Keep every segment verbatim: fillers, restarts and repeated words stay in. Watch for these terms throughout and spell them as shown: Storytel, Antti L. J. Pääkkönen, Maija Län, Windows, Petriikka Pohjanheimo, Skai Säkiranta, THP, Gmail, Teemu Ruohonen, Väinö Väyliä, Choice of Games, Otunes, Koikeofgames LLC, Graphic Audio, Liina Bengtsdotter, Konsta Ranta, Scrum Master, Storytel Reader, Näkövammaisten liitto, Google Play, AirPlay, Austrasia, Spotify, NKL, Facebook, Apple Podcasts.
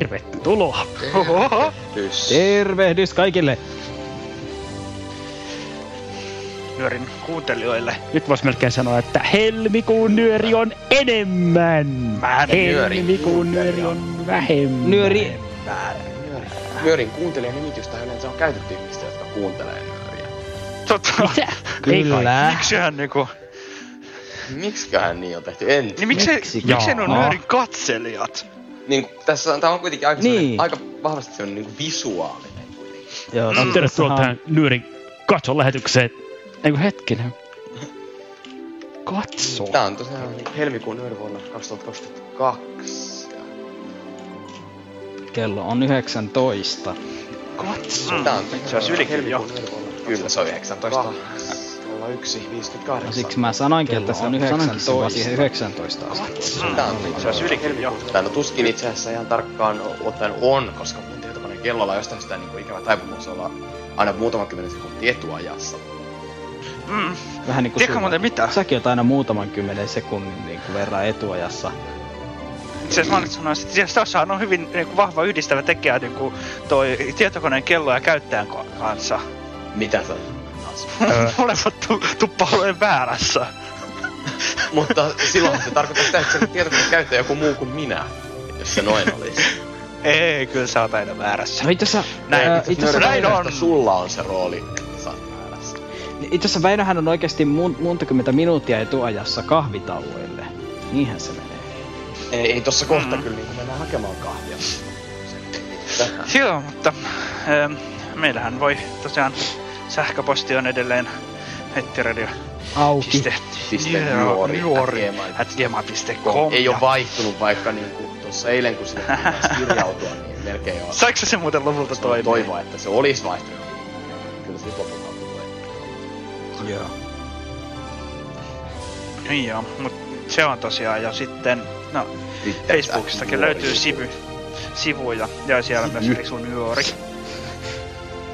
Tervetuloa! Tervehdys! Tervehdys kaikille! Nyörin kuuntelijoille. Nyt vois melkein sanoa, että helmikuun nyöri on enemmän! Määrä nyöri! Helmikuun nyöri on vähemmän! Nyöri! Määrä nyöri! Nyörin kuuntelijan nimitystä yleensä on käytetty ihmistä, jotka kuuntelee nyöriä. Totta! Mitä? Kyllä! Miksihän niinku... Miksiköhän niin on tehty? En... Niin miksei, miksen on nyörin katselijat? Niin, tässä on, tämä on kuitenkin aika, niin. aika vahvasti se on niin visuaalinen kuitenkin. Joo, no, tervetuloa tähän nyörin katson lähetykseen. Eiku hetkinen. Katso. Tää on tosiaan helmikuun nyöri vuonna kaksituhattakaksikymmentäkaksi. Kello on yhdeksäntoista. Katso. Tää on tosiaan helmikuun nyöri vuonna kaksituhattakaksikymmentäkaksi. Kyllä se on yhdeksäntoista. Kello yksi viisikymmentäkahdeksan. No, siksi mä sanoinkin, että se on yhdeksäntoista. Tää on Tää on tuskin itse asiassa ihan tarkkaan ottaen on, koska mun tietokone kellolla jostain sitä niinku ikävä taipumus olla aina muutaman kymmenen sekuntia etuajassa. Mm. Vähän niinku sulla. Säkin oot aina muutaman kymmenen sekunnin niinku verran etuajassa. Itse asiassa mä nyt sanoisin, että tuossa on hyvin niinku vahva yhdistävä tekijä niinku toi tietokoneen kello ja käyttäjän kanssa. Mitä sä? Molemmat tuppaa oleen väärässä. Mutta silloin se tarkoittaa sitä, että se tietokoneen käyttäjä joku muu kuin minä, jos se noin olisi. Ei, kyllä sä oot aina väärässä. No itse asiassa... Näin, ää, itse asiassa näin on. Sulla on se rooli, että sä oot väärässä. Itse asiassa Väinöhän on oikeesti montakymmentä minuuttia etuajassa kahvitauoille. Niinhän se menee. Ei, ei tossa kohta mm. kyllä niin kuin mennään hakemaan kahvia. Joo, mutta... Ähm, meillähän voi tosiaan... Sähköposti on edelleen nettiradio. Auki. Nuori at gmail piste com. Ei oo vaihtunut, vaikka niinku tuossa eilen kun sinne pitäis kirjautua, niin melkein on. Saatko se muuten lopulta toimii? Toivoa, että se olis vaihtunut. Kyllä se lopulta toimii. Joo. Niin joo, mut se on tosiaan jo sitten, no, Facebookistakin löytyy sivuja, ja siellä myös Risu Nuori.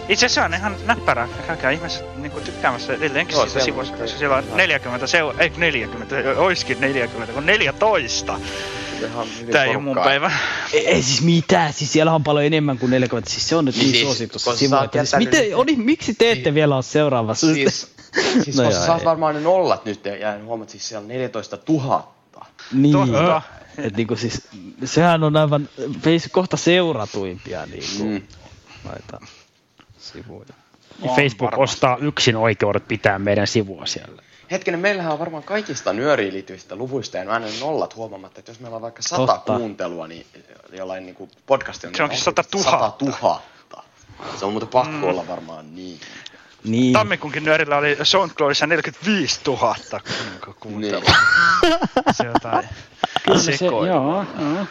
Itse asiassa se on ihan näppärää, käykää ihmeessä niinku tykkäämässä edelleenkin siitä sivuista, koska siellä on neljäkymmentä seuraa, ei neljäkymmentä, oiskin neljäkymmentä, kun neljätoista! Tää ei oo mun päivä. Ei, ei siis mitään, siis siellä on paljon enemmän kuin neljäkymmentä, siis se on nyt niin, niin suositussa sivuja. Siis, miksi te ette niin, vielä oo seuraavassa? Siis, siis no koska sä oot varmaan ne nollat nyt ja huomaat siis siellä on neljätoistatuhatta. Niin. Totta. Et niinku siis, sehän on aivan kohta seuratuimpia niinku mm. noita. Sivuja. Facebook varmasti ostaa yksin oikeudet pitää meidän sivua siellä. Hetkinen, meillähän on varmaan kaikista nyöriin liittyvistä luvuista, ja mä aina nollat huomaamatta, että jos meillä on vaikka sata Totta. kuuntelua, niin jollain niin podcastin on... Se onkin sata tuhatta. tuhatta. Se on muuten pakko mm. olla varmaan niin. niin. Tammikuunkin nyörillä oli Soundcloudissa neljäkymmentäviisituhatta kuuntelua. Niin. Se jotain sekoilua. Joo, joo.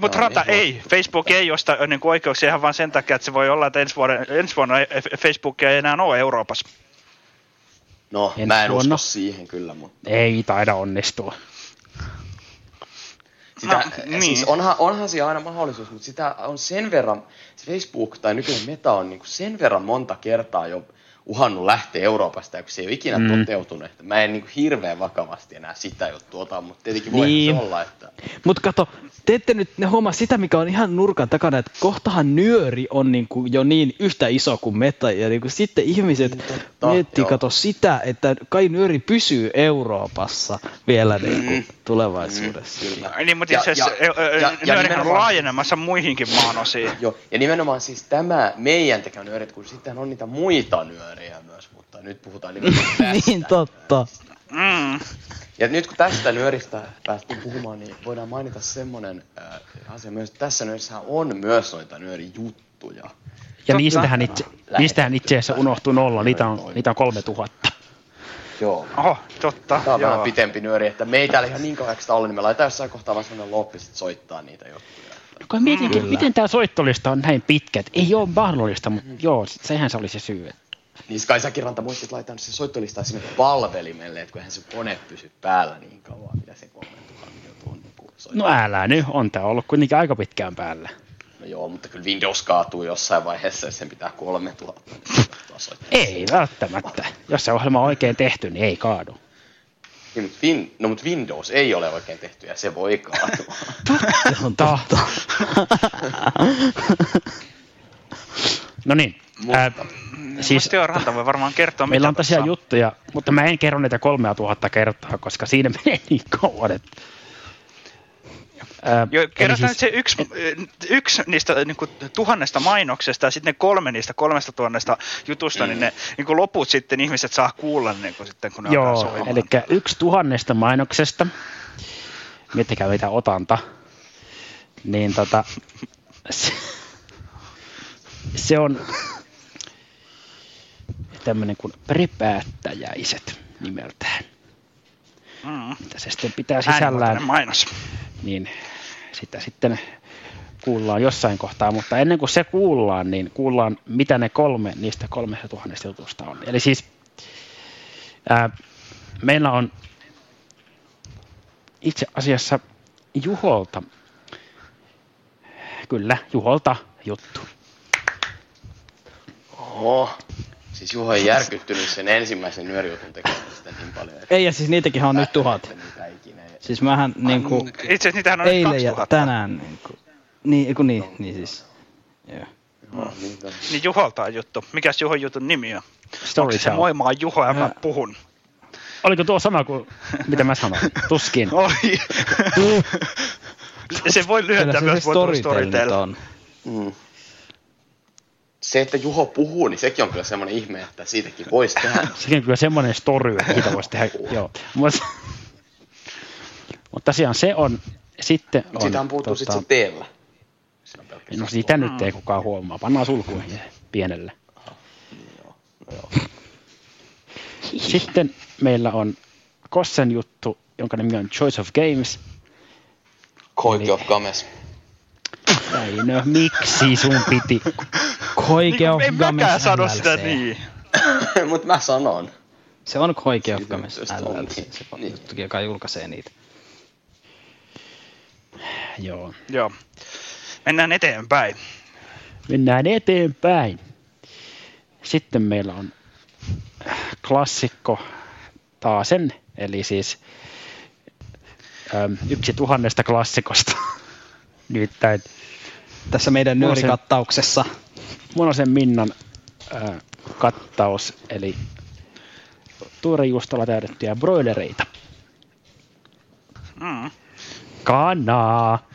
Mut no, rata niin, ei. Facebook ei osta niin kuin oikeuksia ihan vaan sen takia, että se voi olla, että ensi vuonna, ensi vuonna Facebookia ei enää ole Euroopassa. No, ensi mä en vuonna. usko siihen kyllä, mutta... Ei taida onnistua. Sitä, no, niin. Siis onhan, onhan siinä aina mahdollisuus, mutta sitä on sen verran... Facebook tai nykyinen Meta on niin kuin sen verran monta kertaa jo uhannut lähteä Euroopasta, ja kun se ei ole ikinä mm. toteutunut. Että mä en niin kuin hirveän vakavasti enää sitä juttua ota, mutta tietenkin voi niin. olla, että... Mut kato, te ette nyt huomaa sitä, mikä on ihan nurkan takana, että kohtahan nyöri on niin kuin jo niin yhtä iso kuin Meta, ja niin kuin sitten ihmiset Totta, miettii, joo. kato sitä, että kai nyöri pysyy Euroopassa vielä niin kuin mm. tulevaisuudessa. Mm. Niin, mutta itse asiassa nyörihän on laajenemassa muihinkin maanosiin. Joo, ja nimenomaan siis tämä meidän tekevä nyörit, kun sitten on niitä muita nyöriä, myös, mutta nyt puhutaan nimenomaan tästä. Niin totta. Mm. Ja nyt kun tästä nyöristä päästiin puhumaan, niin voidaan mainita semmonen äh, asia myös, että tässä nyörissähän on myös noita nyörijuttuja. Ja niistähän itse, niistähän itse asiassa unohtui nolla, niitä on, niitä on kolmetuhatta. Joo. Oho, totta. Tämä on joo. vähän pitempi nyöri, että me ei täällä ihan niin kauheaksi ole, niin me laitetaan jossain kohtaa vaan sellainen loppi sit soittaa niitä juttuja. Joka mietinkin, mm, miten tämä soittolista on näin pitkä, että ei ole mahdollista, mutta mm. joo, sehän se oli se syy. Niin Skai Säkiranta muistit laittaa se soittolista sinne palvelimelle, että kun eihän se kone pysy päällä niin kauan, mitä se kolmetuhatta tuntia soittaa. No älä nyt, on tämä ollut kuitenkin aika pitkään päällä. No joo, mutta kyllä Windows kaatuu jossain vaiheessa ja sen pitää kolmetuhatta. Niin ei välttämättä. Jos se ohjelma on oikein tehty, niin ei kaadu. Niin, win- no mutta Windows ei ole oikein tehty ja se voi kaatua. Se on totta. No niin. Mutta äh, siis, Ranta voi varmaan kertoa, meillä mitä on tosiaan juttuja, mutta mä en kerro niitä kolmea tuhatta kertaa, koska siinä menee niin kauan, että... Äh, kerrotaan siis, se yksi, yksi niistä niin kuin, tuhannesta mainoksesta ja sitten kolme niistä kolmesta tuhannesta jutusta, mm. niin ne niin kuin loput sitten ihmiset saa kuulla, niin kuin, sitten, kun ne joo, alkaa soimaan. Joo, eli yksi tuhannesta mainoksesta, miettikää mitä otanta, niin tota, se, se on tämmöinen kuin prepäättäjäiset nimeltään. Mm. Mitä se sitten pitää sisällään, niin sitä sitten kuullaan jossain kohtaa, mutta ennen kuin se kuullaan, niin kuullaan, mitä ne kolme niistä kolmesta tuhannesta jutusta on. Eli siis ää, meillä on itse asiassa Juholta, kyllä Juholta juttu. Oho. Siis Juho ei järkyttynyt sen ensimmäisen nyörijutun tekemistä niin paljon. Ei, ja siis niitäkin on nyt tuhat. Siis mähän niinku... Itse asiassa niitähän on nyt kaksituhatta. Eilen ja tänään niinku... Niin, eiku niin, niin siis. Joo. No, niin, niin Juholta on juttu. Mikäs Juhon jutun nimi on? Onko se moi, mä oon Juho ja mä puhun? Oliko tuo sama kuin mitä mä sanoin? Tuskin. Oi. Se voi lyhentää myös, voi tulla Storytel. Mm. Se, että Juho puhuu, niin sekin on kyllä semmoinen ihme, että siitäkin voisi tehdä. Sekin on kyllä semmoinen story, että siitä voisi tehdä. Joo. Mutta mut tosiaan se on sitten... Mutta siitähän puuttuu tota, sitten se teellä. No sitä tuo. Nyt ei kukaan huomaa. Pannaan sulkuihin pienelle. Aha, niin joo. No joo. Sitten meillä on Kossen juttu, jonka nimi on Choice of Games. Koikeofgames. Ei, no miksi sun piti... Koikeofgames L L C. En mäkään sano sitä niin. Mut mä sanon. Se on Koikeofgames L L C, se juttukin, joka julkaisee niitä. Joo. Joo. Mennään eteenpäin. Mennään eteenpäin. Sitten meillä on klassikko taasen, eli siis äm, yksi tuhannesta klassikosta. Nyt tää, tässä meidän nyörikattauksessa. Monosen Minnan äh, kattaus, eli tuorejuustolla täydettyjä broilereita. Mm. Kanaa!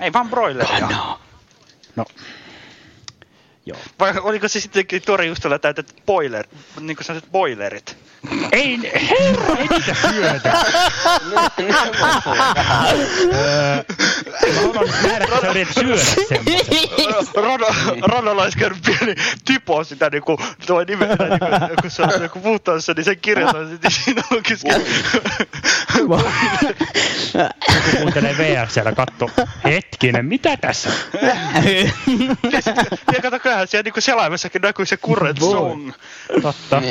Ei vaan broileria. Kanaa. No. Joo. Vai oliko se sittenkin tuorejuustolla täytetyt boiler, niin kuin sanoit, boilerit? Ei, herra, ei niitä syötä. Rodon nähdä, että sä yritet syödä semmoisen. Rodolla olisi käynyt pieni typo sitä, toi nimeltä, kun se on puhtaassa, niin sen kirjoitan, niin siinä on kyskellä. Joku kuuntelee V R siellä, katso, hetkinen, mitä tässä? Ja kato, kyllähän siellä selaimessakin näkyy se current song. Totta.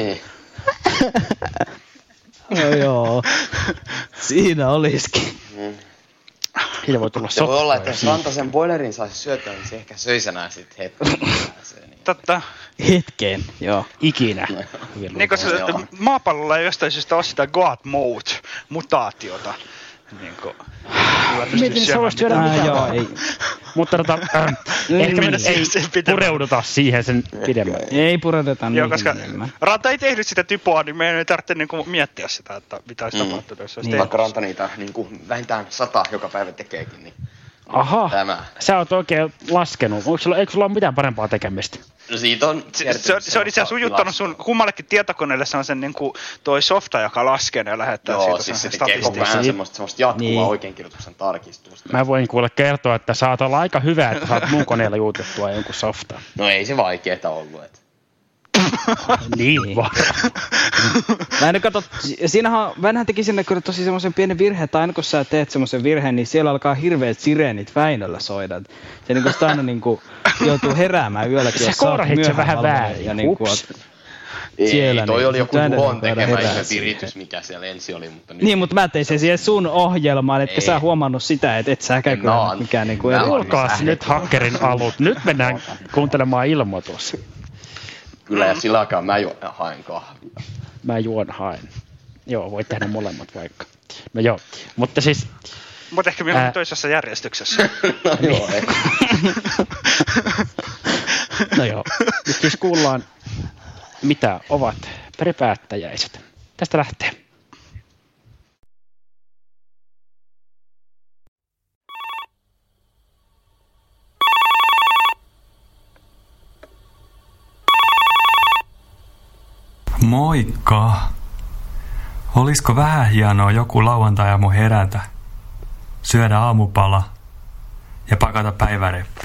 No joo, siinä olisikin. Mm. Siitä voi tulla sotkoa. Se voi olla, että jos Ranta sen boilerin saisi syötyä, niin se ehkä söisi enää sitten hetkeen. Totta. Hetkeen, joo. Ikinä. Niin kuin se, että maapallolla ei jostain syystä ole sitä God Mode mutaatiota. Niin kuin... Miten sä voisit syödä mitään? Joo, ei. Mutta tota, ehkä me ei pureuduta siihen sen pidemmän. Ei pureudeta niihin pidemmän. Ranta ei tehnyt sitä typoa, niin meidän ei tarvitse miettiä sitä, että mitä olisi tapahtunut, jos olisi tehnyt. Vaikka Ranta niitä vähintään sata joka päivä tekeekin, niin... Aha, sä oot oikein laskenut. Eikö sulla ole mitään parempaa tekemistä? No siitä on... Se, se, se on itse asiassa ujuttanut sun kummallekin tietokoneelle sellaisen niin kuin toi softa, joka laskee ja lähettää siitä siis se tekee koko vähän semmoista, semmoista jatkuvaa niin. Oikeinkirjoituksen tarkistusta. Mä voin kuule kertoa, että saat olla aika hyvä, että saat mun koneella juutettua jonkun softaa. No ei se vaikeeta ollut, että... niin vaan. Mä en kato, siinähän, Vänhän teki sinne kyllä tosi semmoisen pienen virheen, että aina kun sä teet semmoisen virheen, niin siellä alkaa hirveät sireenit Väinöllä soida. Se niinku sitä aina niinku joutuu heräämään yölläkin, jos sä oot myöhään vähän väärin. Ja niinku oot siellä. Ei, toi niin, oli joku Juhon tekemä viritys, mikä siellä ensi oli, mutta nyt... Niin, mutta mä tein sen siihen sun ohjelmaan, etkä sä huomannut sitä, että et säkään kyllä no, mikään niinku... Tulkaas nyt hakkerin alut, nyt mennään kuuntelemaan ilmoitus. Kyllä, ja sillä aikaa mä juon haen kahvia. Mä juon haen. Joo, voit tehdä molemmat vaikka. No joo, mutta siis... Mutta ehkä minä olen toisessa järjestyksessä. no joo, ei. no joo, nyt siis kuullaan, mitä ovat peripäättäjäiset. Tästä lähtee. Moikka! Olisiko vähän hienoa joku lauantaiaamu herätä, syödä aamupala ja pakata päiväreppu?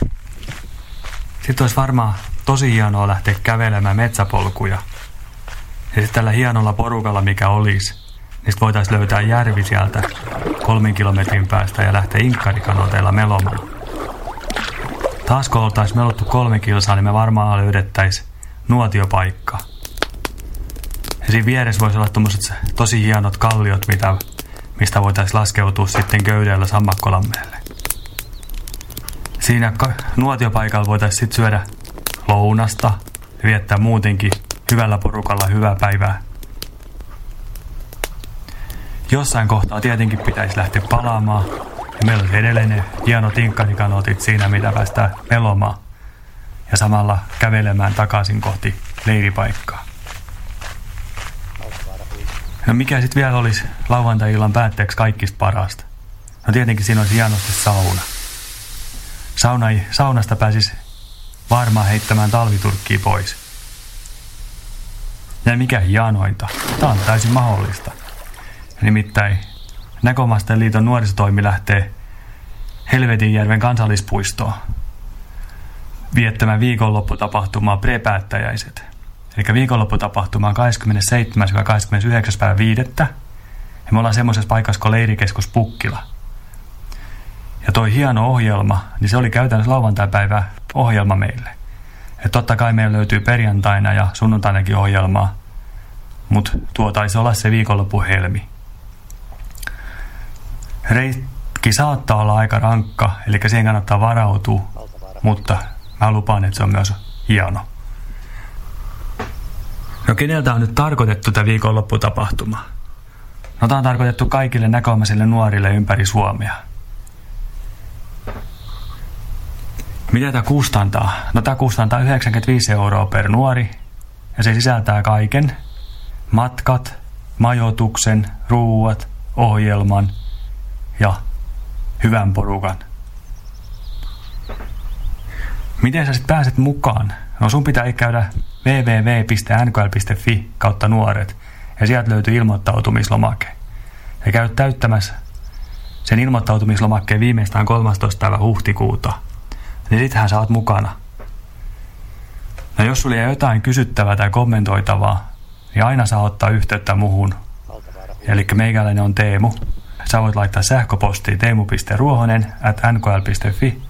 Sitten olisi varmaan tosi hienoa lähteä kävelemään metsäpolkuja. Ja sitten tällä hienolla porukalla mikä olisi, niin sitten voitaisiin löytää järvi sieltä kolmen kilometrin päästä ja lähteä inkkarikanooteilla melomaan. Taas kun oltaisiin melottu kolme kilsaa, niin me varmaan löydettäisiin nuotiopaikka. Ja siinä vieressä voisi olla tommoset tosi hienot kalliot, mitä, mistä voitaisiin laskeutua sitten köydellä sammakkolammeelle. Siinä nuotiopaikalla voitaisiin sitten syödä lounasta ja viettää muutenkin hyvällä porukalla hyvää päivää. Jossain kohtaa tietenkin pitäisi lähteä palaamaan ja meillä olisi edelleen ne hienot inkkarikanotit siinä, mitä päästään melomaan ja samalla kävelemään takaisin kohti leiripaikkaa. No mikä sitten vielä olisi lauantai-illan päätteeksi kaikista parasta? No tietenkin siinä olisi hienosti sauna. sauna. Saunasta pääsisi varmaan heittämään talviturkkiä pois. Ja mikä hienointa, tämä on täysin mahdollista. Nimittäin Näkövammaisten liiton nuorisotoimi lähtee Helvetinjärven kansallispuistoon viettämään viikonlopputapahtumaa prepäättäjäiset. Eli viikonlopputapahtuma on kahdeskymmenesseitsemäs ja kahdeskymmenesyhdeksäs päivä viidettä. Ja me ollaan semmoisessa paikassa kuin Leirikeskus Pukkila. Ja toi hieno ohjelma, niin se oli käytännössä lauantaipäivä ohjelma meille. Että totta kai meillä löytyy perjantaina ja sunnuntainakin ohjelmaa. Mutta tuo taisi olla se viikonloppuhelmi. Reikki saattaa olla aika rankka, eli siihen kannattaa varautua. Mutta mä lupaan, että se on myös hieno. No keneltä on nyt tarkoitettu tämä viikonlopputapahtuma? No tämä on tarkoitettu kaikille näkövammaisille nuorille ympäri Suomea. Mitä tämä kustantaa? No tämä kustantaa yhdeksänkymmentäviisi euroa per nuori ja se sisältää kaiken. Matkat, majoituksen, ruuat, ohjelman ja hyvän porukan. Miten sä sitten pääset mukaan? No sun pitää käydä www.nkl.fi kautta nuoret ja sieltä löytyy ilmoittautumislomake. Ja käy täyttämässä sen ilmoittautumislomakkeen viimeistään kolmastoista päivä huhtikuuta. Niin sittenhän sä oot mukana. No jos sulla ei ole jotain kysyttävää tai kommentoitavaa, niin aina saa ottaa yhteyttä muhun. Eli meikäläinen on Teemu. Sä voit laittaa sähköpostiin teemu piste ruohonen at nkl piste fi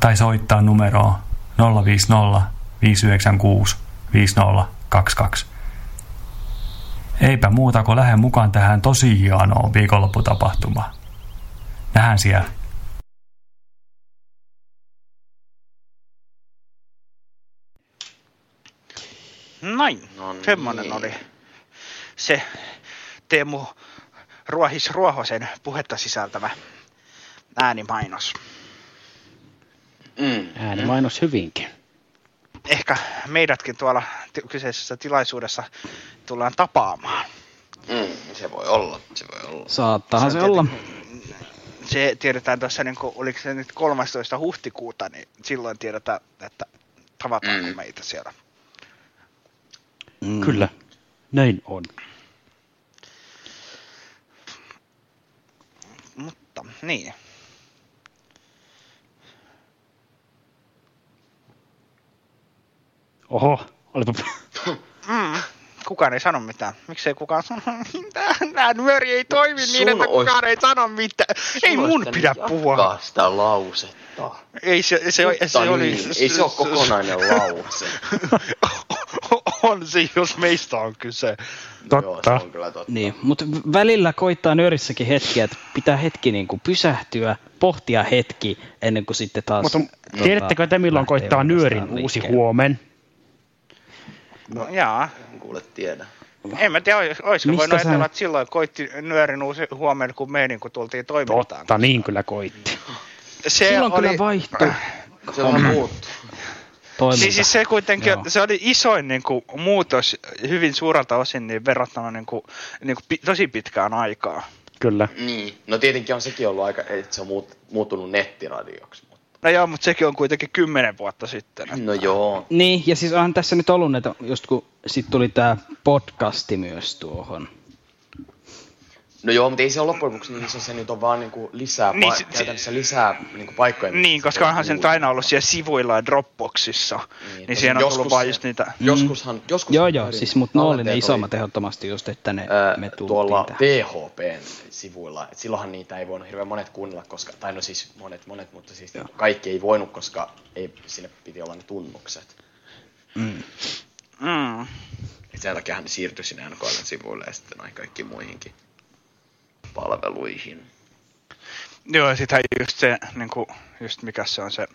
tai soittaa numeroon nolla viisi nolla viisi yhdeksän kuusi viisi nolla kaksi kaksi. Eipä muuta kuin lähde mukaan tähän tosi hienoon viikonlopputapahtumaan. Nähdään siellä. Näin, no niin. Semmoinen oli se Teemu Ruohis Ruohosen puhetta sisältävä äänimainos. Mm. Äänimainos hyvinkin. Ehkä meidätkin tuolla kyseisessä tilaisuudessa tullaan tapaamaan. Mm, se voi olla, se voi olla. Saattaahan se, se olla. Se tiedetään tuossa, niin oliko se nyt kolmastoista huhtikuuta, niin silloin tiedetään, että tavataan mm. meitä siellä. Mm. Kyllä, näin on. Mutta, niin. Oho, olipa... Mm. Kukaan ei sano mitään. Miksei kukaan sano mitään? Nää nyöri ei toimi sun niin, että kukaan ois... ei sano mitään. Ei mun pidä puhua. Jatkaa sitä lausetta. Ei se, se, se, se, niin. oli, se, ei se ole kokonainen se, lause. On se, jos meistä on kyse. Totta. Joo, on kyllä totta. Niin, mutta välillä koittaa nyörissäkin hetkiä, että pitää hetki niin kuin pysähtyä, pohtia hetki ennen kuin sitten taas... Mutta tota, tiedättekö te milloin koittaa nyörin uusi huomen? No, jaa. En kuule tiedä. En mä tiedä, olisiko voinut ajatella, sä... että silloin koitti nyörin uusi huomen, kun me niin kun tultiin toimintaan. Totta, niin kyllä koitti. Se silloin oli... kyllä vaihtui. Se on muuttu. Siis, siis se kuitenkin, joo. Se oli isoin niin kuin, muutos hyvin suurelta osin niin verrattuna niin kuin, niin kuin, tosi pitkään aikaa. Kyllä. Niin. No tietenkin on sekin ollut aika, että se on muut, muuttunut nettiradioksi. No joo, mutta sekin on kuitenkin kymmenen vuotta sitten. Että... No joo. Niin, ja siis onhan tässä nyt ollut näitä, just kun sit tuli tää podcasti myös tuohon. No joo, mutta ei se ole loppujen lopuksi, niin se nyt on vaan niinku lisää, niin, pa- se, käytännössä lisää niinku paikkoja. Niin, koska onhan se nyt aina ollut siellä sivuilla ja Dropboxissa, niin, niin siinä on joskus, tullut vaan just niitä... Mm. Joskushan... joskushan joo joo, siis mutta ne oli ne isommat ehdottomasti just, että ne öö, me tultiin tuolla T H P:n sivuilla, et silloinhan niitä ei voinut hirveän monet kuunnella, koska... Tai no siis monet, monet, mutta siis joo. Kaikki ei voinut, koska ei, sinne piti olla ne tunnukset. Mm. Mm. Et sen takia hän siirtyi sinne N K L:n sivuille ja sitten noin kaikki muihinkin palveluihin. Joo, ja sitten just se, niin kuin, just mikä se on se,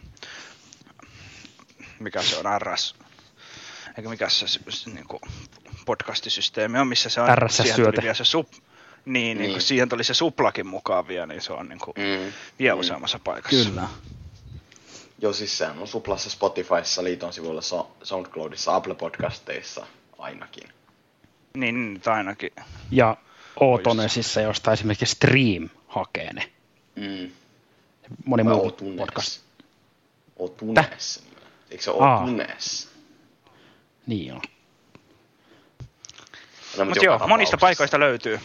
mikä se on R S S, eikä mikä se, se niin kuin podcastisysteemi on, missä se on, siihen tuli vielä se sup, niin, niin. Niin siihen tuli se suplakin mukaan vielä, niin se on niin kuin mm. vielä mm. useammassa paikassa. Kyllä. Joo, siis sehän on suplassa Spotifyssa, liiton sivuilla so- Soundcloudissa, Apple Podcasteissa ainakin. Niin, nyt ainakin. Ja Otunesissa, josta esimerkiksi Stream hakee ne. Mm. Moni muu podcast. Otunes. Eikö se Otunes? Niin on. No, mutta joo, monista paikoista löytyy.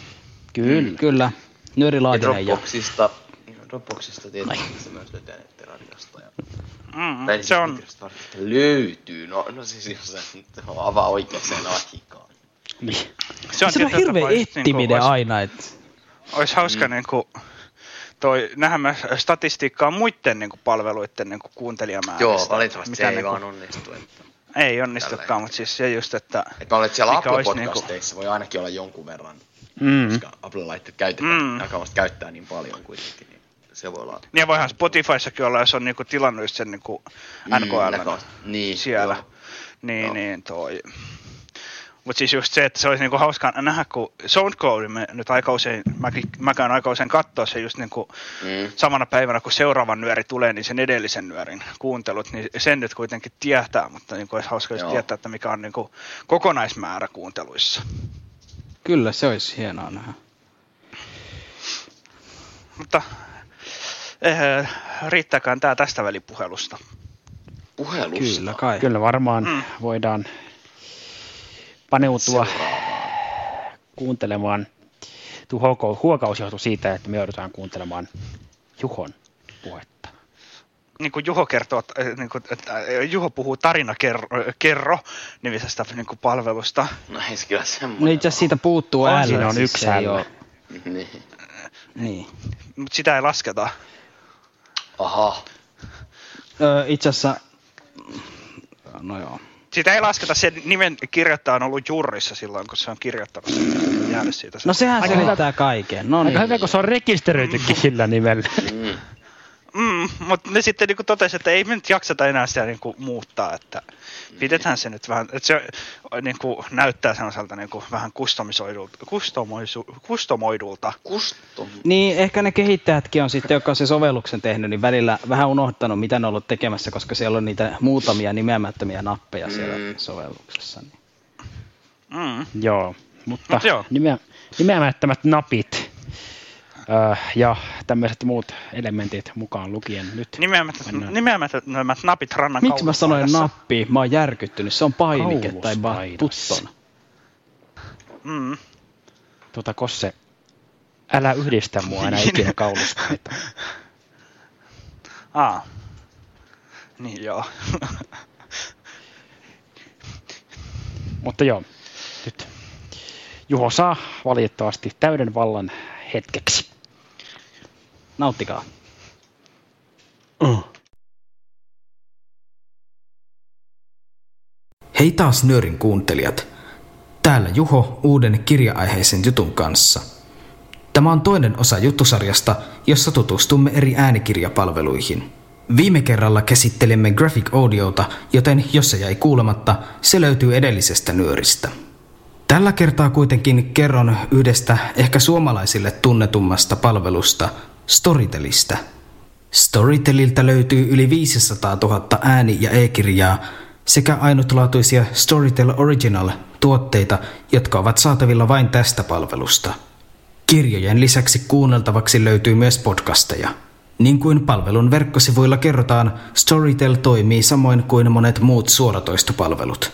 Kyllä. Mm. Kyllä. Nyörilaatinen ja... Dropboxista, ja... Dropboxista tietysti se myös löytää nettiradiosta. Ja... Mm, tai se on... Löytyy. No, no siis jos se avaa oikeaan ahikaan. Niin. Se on, se on hirveä ettiminen niin aina. Et... Olisi hauska mm. niin kuin, toi, nähdä myös statistiikkaa muiden niin kuin, palveluiden niin kuin, kuuntelijamääristä. Joo, valitettavasti se ei niin kuin, vaan onnistu. Että... Ei onnistukaan, mutta siis se just, että... Et mä olen, että siellä Apple-podcasteissa niin kuin... voi ainakin olla jonkun verran, mm. koska Apple-laitteet käytetään, mm. jakavasti käyttää niin paljon kuitenkin. Niin se voi olla... Niin voihan Spotifyssakin olla, jos on niin kuin, tilannut sen niin kuin N K L mm, niin, siellä. Joo. Niin, joo. Niin toi... Mutta siis just se, että se olisi niinku hauskaa nähdä, kun SoundCloud, mä nyt aika usein, mäkin, mä käyn aika usein katsoa se just niinku mm. samana päivänä, kun seuraavan nyöri tulee, niin sen edellisen nyörin kuuntelut, niin sen nyt kuitenkin tietää, mutta niinku olisi hauska just tietää, että mikä on niinku kokonaismäärä kuunteluissa. Kyllä, se olisi hienoa nähdä. Mutta eh, riittääkään tämä tästä välipuhelusta? Puhelusta? Kyllä kai. Kyllä varmaan mm. voidaan... paneutua kuuntelemaan. Tuo huokaus johtui siitä, että me joudutaan kuuntelemaan Juhon puhetta. Niin kuin Juho kertoo, niin kuin, Juho puhuu tarinakerro-nimisestä niin kuin palvelusta. No ei se kyllä semmoinen. No itse asiassa siitä puuttuu äänä. Siinä on yksi äänä. Niin. Niin. Mutta sitä ei lasketa. Aha. Öö, itse asiassa, no joo. Sitä ei lasketa, sen nimen kirjoittaja on ollut jurrissa silloin, kun se on kirjoittanut sen jäänyt siitä. No sehän aika selittää hyvä. Kaiken. No niin. Aika hyvä, kun se on rekisteröitykin mm. sillä nimellä. Mm. Mm, mutta ne sitten niin totesivat, että ei me nyt jakseta enää sitä niin kuin, muuttaa, että pidetään se nyt vähän, että se niin kuin, näyttää sellaiselta niin kuin, vähän kustomisoidulta, kustomoisu, kustomoidulta. Kustom. Niin, ehkä ne kehittäjätkin on sitten, jotka on se sovelluksen tehnyt, niin välillä vähän unohtanut, mitä ne on ollut tekemässä, koska siellä on niitä muutamia nimeämättömiä nappeja siellä mm. sovelluksessa. Niin. Mm. Joo, mutta Mut joo. Nimeä, nimeämättömät napit. Öö, ja tämmöiset muut elementit mukaan lukien nyt. Nimeämättömät napit rannan kaulassa. Miksi mä sanoin tässä nappi? Mä oon järkyttynyt. Se on painike tai button. Mm. Tuota Kosse, älä yhdistä mua enää ikinä kauluspaita. Aa. Niin joo. Mutta joo, nyt Juho saa valitettavasti täyden vallan hetkeksi. Nauttikaa. Uh. Hei taas Nöörin kuuntelijat. Täällä Juho uuden kirja-aiheisen jutun kanssa. Tämä on toinen osa juttusarjasta, jossa tutustumme eri äänikirjapalveluihin. Viime kerralla käsittelimme Graphic Audiota, joten jos se jäi kuulematta, se löytyy edellisestä nööristä. Tällä kertaa kuitenkin kerron yhdestä ehkä suomalaisille tunnetummasta palvelusta, Storytelistä. Storyteliltä löytyy yli viisisataatuhatta ääni- ja e-kirjaa sekä ainutlaatuisia Storytel Original-tuotteita, jotka ovat saatavilla vain tästä palvelusta. Kirjojen lisäksi kuunneltavaksi löytyy myös podcasteja. Niin kuin palvelun verkkosivuilla kerrotaan, Storytel toimii samoin kuin monet muut suoratoistopalvelut.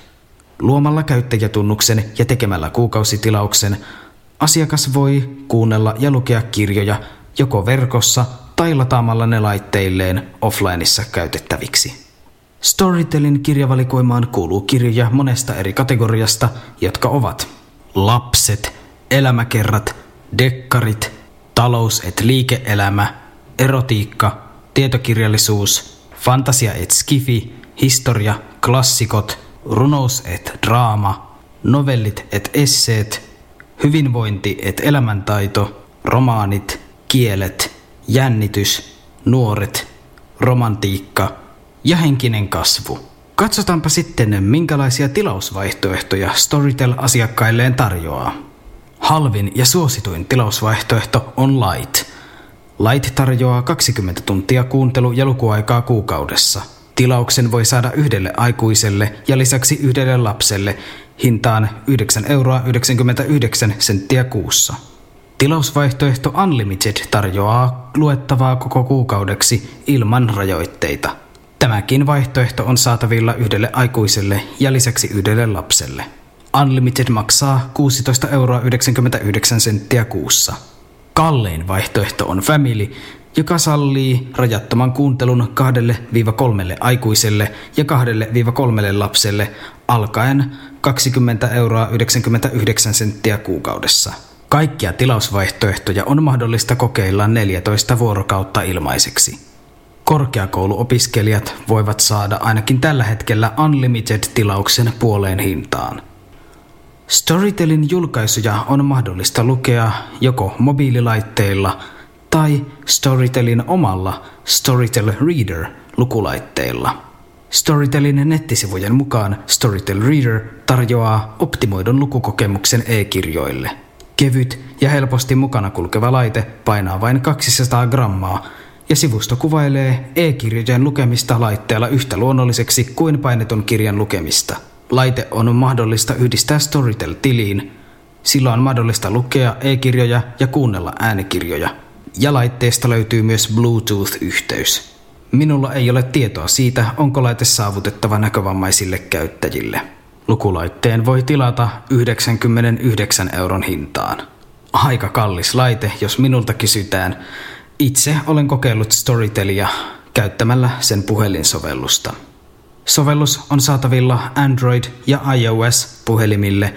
Luomalla käyttäjätunnuksen ja tekemällä kuukausitilauksen asiakas voi kuunnella ja lukea kirjoja joko verkossa tai lataamalla ne laitteilleen offlineissa käytettäviksi. Storytelin kirjavalikoimaan kuuluu kirjoja monesta eri kategoriasta, jotka ovat lapset, elämäkerrat, dekkarit, talous- et liike-elämä, erotiikka, tietokirjallisuus, fantasia et skifi, historia, klassikot, runous et draama, novellit et esseet, hyvinvointi et elämäntaito, romaanit, kielet, jännitys, nuoret, romantiikka ja henkinen kasvu. Katsotaanpa sitten, minkälaisia tilausvaihtoehtoja Storytel asiakkailleen tarjoaa. Halvin ja suosituin tilausvaihtoehto on Lite. Lite tarjoaa kaksikymmentä tuntia kuuntelu- ja lukuaikaa kuukaudessa. Tilauksen voi saada yhdelle aikuiselle ja lisäksi yhdelle lapselle hintaan yhdeksän euroa yhdeksänkymmentäyhdeksän senttiä kuussa. Tilausvaihtoehto Unlimited tarjoaa luettavaa koko kuukaudeksi ilman rajoitteita. Tämäkin vaihtoehto on saatavilla yhdelle aikuiselle ja lisäksi yhdelle lapselle. Unlimited maksaa kuusitoista euroa yhdeksänkymmentäyhdeksän senttiä kuussa. Kallein vaihtoehto on Family, joka sallii rajattoman kuuntelun kahdesta kolmeen aikuiselle ja kahdesta kolmeen lapselle alkaen kaksikymmentä euroa yhdeksänkymmentäyhdeksän senttiä kuukaudessa. Kaikkia tilausvaihtoehtoja on mahdollista kokeilla neljätoista vuorokautta ilmaiseksi. Korkeakouluopiskelijat voivat saada ainakin tällä hetkellä Unlimited-tilauksen puoleen hintaan. Storytelin julkaisuja on mahdollista lukea joko mobiililaitteilla tai Storytelin omalla Storytel Reader-lukulaitteilla. Storytelin nettisivujen mukaan Storytel Reader tarjoaa optimoidun lukukokemuksen e-kirjoille. Kevyt ja helposti mukana kulkeva laite painaa vain kaksisataa grammaa ja sivusto kuvailee e-kirjojen lukemista laitteella yhtä luonnolliseksi kuin painetun kirjan lukemista. Laite on mahdollista yhdistää Storytel-tiliin. Sillä on mahdollista lukea e-kirjoja ja kuunnella äänikirjoja. Ja laitteesta löytyy myös Bluetooth-yhteys. Minulla ei ole tietoa siitä, onko laite saavutettava näkövammaisille käyttäjille. Lukulaitteen voi tilata yhdeksänkymmentäyhdeksän euron hintaan. Aika kallis laite, jos minulta kysytään. Itse olen kokeillut Storytelia käyttämällä sen puhelinsovellusta. Sovellus on saatavilla Android- ja iOS-puhelimille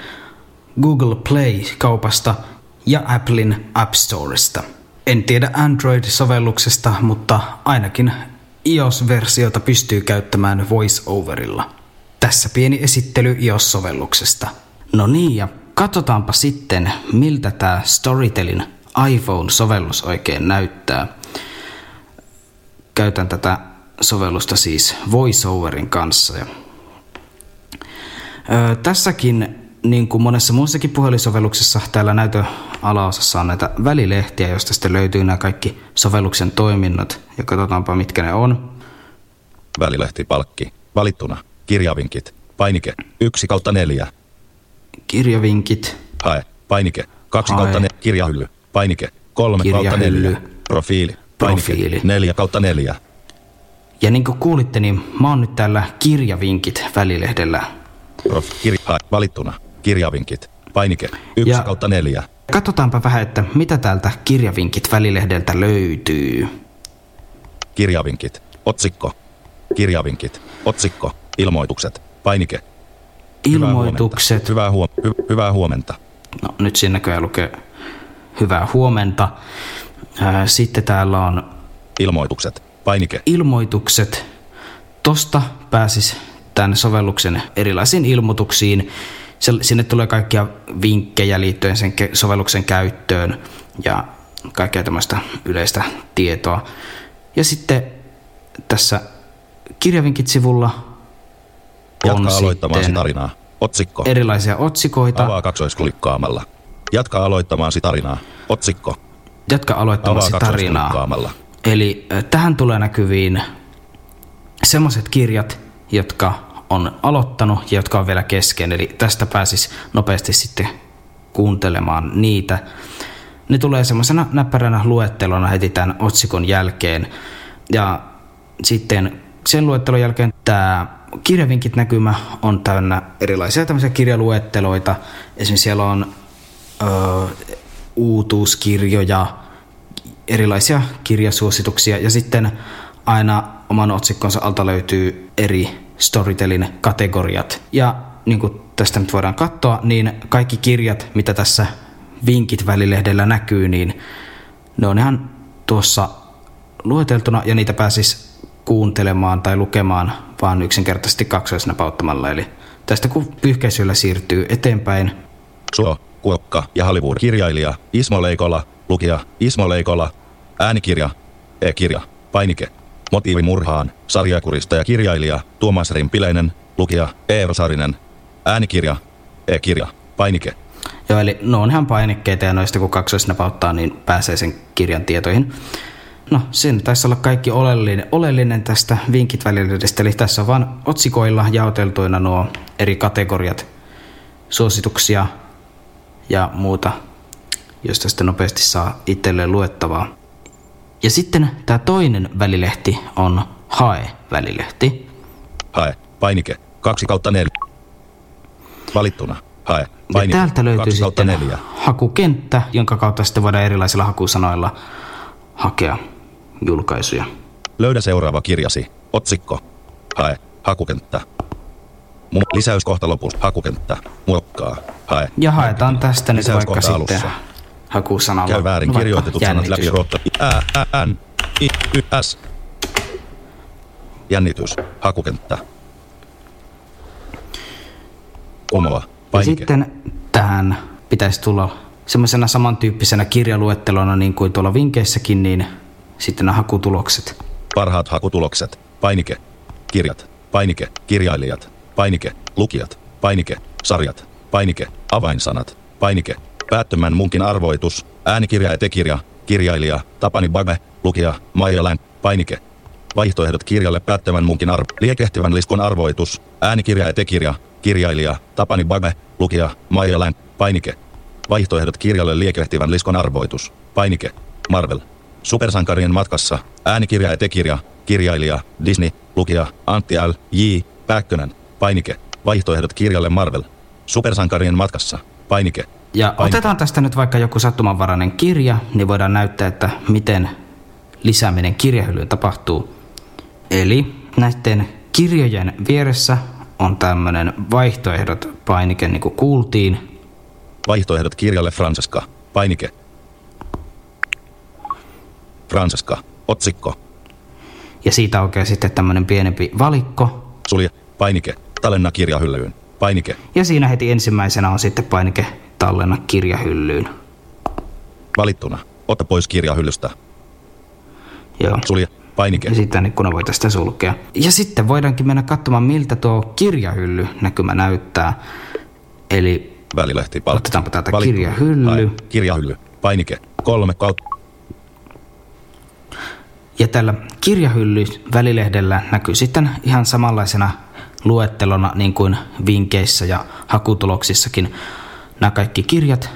Google Play-kaupasta ja Applen App Storesta. En tiedä Android-sovelluksesta, mutta ainakin iOS-versiota pystyy käyttämään Voiceoverilla. Tässä pieni esittely iOS-sovelluksesta. No niin, ja katsotaanpa sitten, miltä tämä Storytelin iPhone-sovellus oikein näyttää. Käytän tätä sovellusta siis Voiceoverin kanssa. Ja, ö, tässäkin, niin kuin monessa muussakin puhelinsovelluksessa, täällä näytön alaosassa on näitä välilehtiä, joista sitten löytyy nämä kaikki sovelluksen toiminnot. Ja katsotaanpa, mitkä ne on. Välilehtipalkki. Valittuna. Kirjavinkit. Painike. yksi kautta neljä. Kirjavinkit. Hae. Painike. kaksi kautta neljä. Kirjahylly. Painike. kolme kautta neljä. Profiili. Profiili. Neljä kautta neljä. Ja niin kuin kuulitte, niin mä oon nyt täällä kirjavinkit välilehdellä. Prof. Kirja valittuna. Kirjavinkit. Painike. Yksi ja kautta neljä. Katsotaanpa vähän, että mitä täältä kirjavinkit välilehdeltä löytyy. Kirjavinkit. Otsikko. Kirjavinkit. Otsikko. Ilmoitukset. Painike. Ilmoitukset. Hyvää huomenta. Hyvää, huom- hy- hyvää huomenta. No nyt siinä näköjään lukee hyvää huomenta. Ää, sitten täällä on ilmoitukset. Painike. Ilmoitukset. Tosta pääsis tämän sovelluksen erilaisiin ilmoituksiin. Sinne tulee kaikkia vinkkejä liittyen sen sovelluksen käyttöön ja kaikkea tämmöistä yleistä tietoa. Ja sitten tässä kirjavinkit-sivulla on Jatka aloittamaan sitten tarinaa. Otsikko. Erilaisia otsikoita. Avaa kaksoisklikkaamalla. Jatka aloittamaan tarinaa. Otsikko. Jatka aloittamaan tarinaa. Eli tähän tulee näkyviin semmoiset kirjat, jotka on aloittanut ja jotka on vielä kesken. Eli tästä pääsis nopeasti sitten kuuntelemaan niitä. Ne tulee semmoisena näppäränä luettelona heti tämän otsikon jälkeen. Ja sitten sen luettelon jälkeen tämä kirjavinkit-näkymä on täynnä erilaisia tämmöisiä kirjaluetteloita. Esimerkiksi siellä on ö, uutuuskirjoja, erilaisia kirjasuosituksia ja sitten aina oman otsikkonsa alta löytyy eri Storytelin kategoriat. Ja niin kuin tästä nyt voidaan katsoa, niin kaikki kirjat, mitä tässä Vinkit-välilehdellä näkyy, niin ne on ihan tuossa lueteltuna ja niitä pääsis kuuntelemaan tai lukemaan vaan yksinkertaisesti kaksoisnapauttamalla. Eli tästä kun pyyhkäisyllä siirtyy eteenpäin. Suo, Kuokka ja Hollywood kirjailija Ismo Leikola, lukija Ismo Leikola, äänikirja, e-kirja, painike. Motiivi murhaan, sarjakurista ja kirjailija Tuomas Rimpiläinen, lukija Eero Sarinen, äänikirja, e-kirja, painike. Joo, eli ne on ihan painikkeita ja noista kun kaksoisnapauttaa, niin pääsee sen kirjan tietoihin. No, siinä taisi olla kaikki oleellinen, oleellinen tästä Vinkit-välilehdestä, eli tässä on vain otsikoilla jaoteltuina nuo eri kategoriat, suosituksia ja muuta, josta sitten nopeasti saa itselleen luettavaa. Ja sitten tämä toinen välilehti on Hae-välilehti. Hae, painike, kaksi kautta neljä. Valittuna, hae, painike, ja täältä löytyy kaksi sitten neljä. Hakukenttä, jonka kautta sitten voidaan erilaisilla hakusanoilla hakea julkaisuja. Löydä seuraava kirjasi. Otsikko. Hae, hakukenttä. Lisäyskohta lopussa, hakukenttä. Muokkaa, hae. Ja haetaan tästä nyt vaikka alussa. Sitten hakusanalla. Käy väärin no, kirjoitetut sanat läpi ruotta. Ä, ä, n, i, y, s. Jännitys. Hakukenttä. Kumoa. Painike. Sitten tähän pitäisi tulla semmoisena samantyyppisenä kirjaluettelona niin kuin tuolla vinkeissäkin, niin sitten nämä hakutulokset. Parhaat hakutulokset. Painike. Kirjat. Painike. Kirjailijat. Painike. Lukijat. Painike. Sarjat. Painike. Avainsanat. Painike. Päättömän munkin arvoitus, äänikirja ja tekirja, kirjailija, Tapani Bagme, lukija, Maija Län, painike. Vaihtoehdot kirjalle päättömän munkin arvo, liekehtivän liskon arvoitus, äänikirja ja tekirja, kirjailija, Tapani Bagme, lukija, Maija Län, painike. Vaihtoehdot kirjalle liekehtivän liskon arvoitus, painike. Marvel. Supersankarien matkassa, äänikirja ja tekirja, kirjailija, Disney, lukija, Antti L. J. Pääkkönen, painike. Vaihtoehdot kirjalle Marvel. Supersankarien matkassa, painike. Ja otetaan tästä nyt vaikka joku sattumanvarainen kirja, niin voidaan näyttää, että miten lisääminen kirjahyllyyn tapahtuu. Eli näiden kirjojen vieressä on tämmöinen vaihtoehdot painike, niin kuin kuultiin. Vaihtoehdot kirjalle Francesca, painike. Francesca, otsikko. Ja siitä oikein sitten tämmöinen pienempi valikko. Sulje, painike, talenna kirjahyllyyn, painike. Ja siinä heti ensimmäisenä on sitten painike. Tallenna kirjahyllyyn. Valittuna. Ota pois kirjahyllystä. Joo. Sulje. Painike. Ja sitten ikkuna voi tästä sulkea. Ja sitten voidaankin mennä katsomaan, miltä tuo kirjahylly näkymä näyttää. Eli välilehti palkka. Otetaanpa täältä valittuna. Kirjahylly. Pain. Kirjahylly. Painike. Kolme kautta. Ja tällä kirjahylly-välilehdellä näkyy sitten ihan samanlaisena luettelona niin kuin vinkeissä ja hakutuloksissakin. Nämä kaikki kirjat.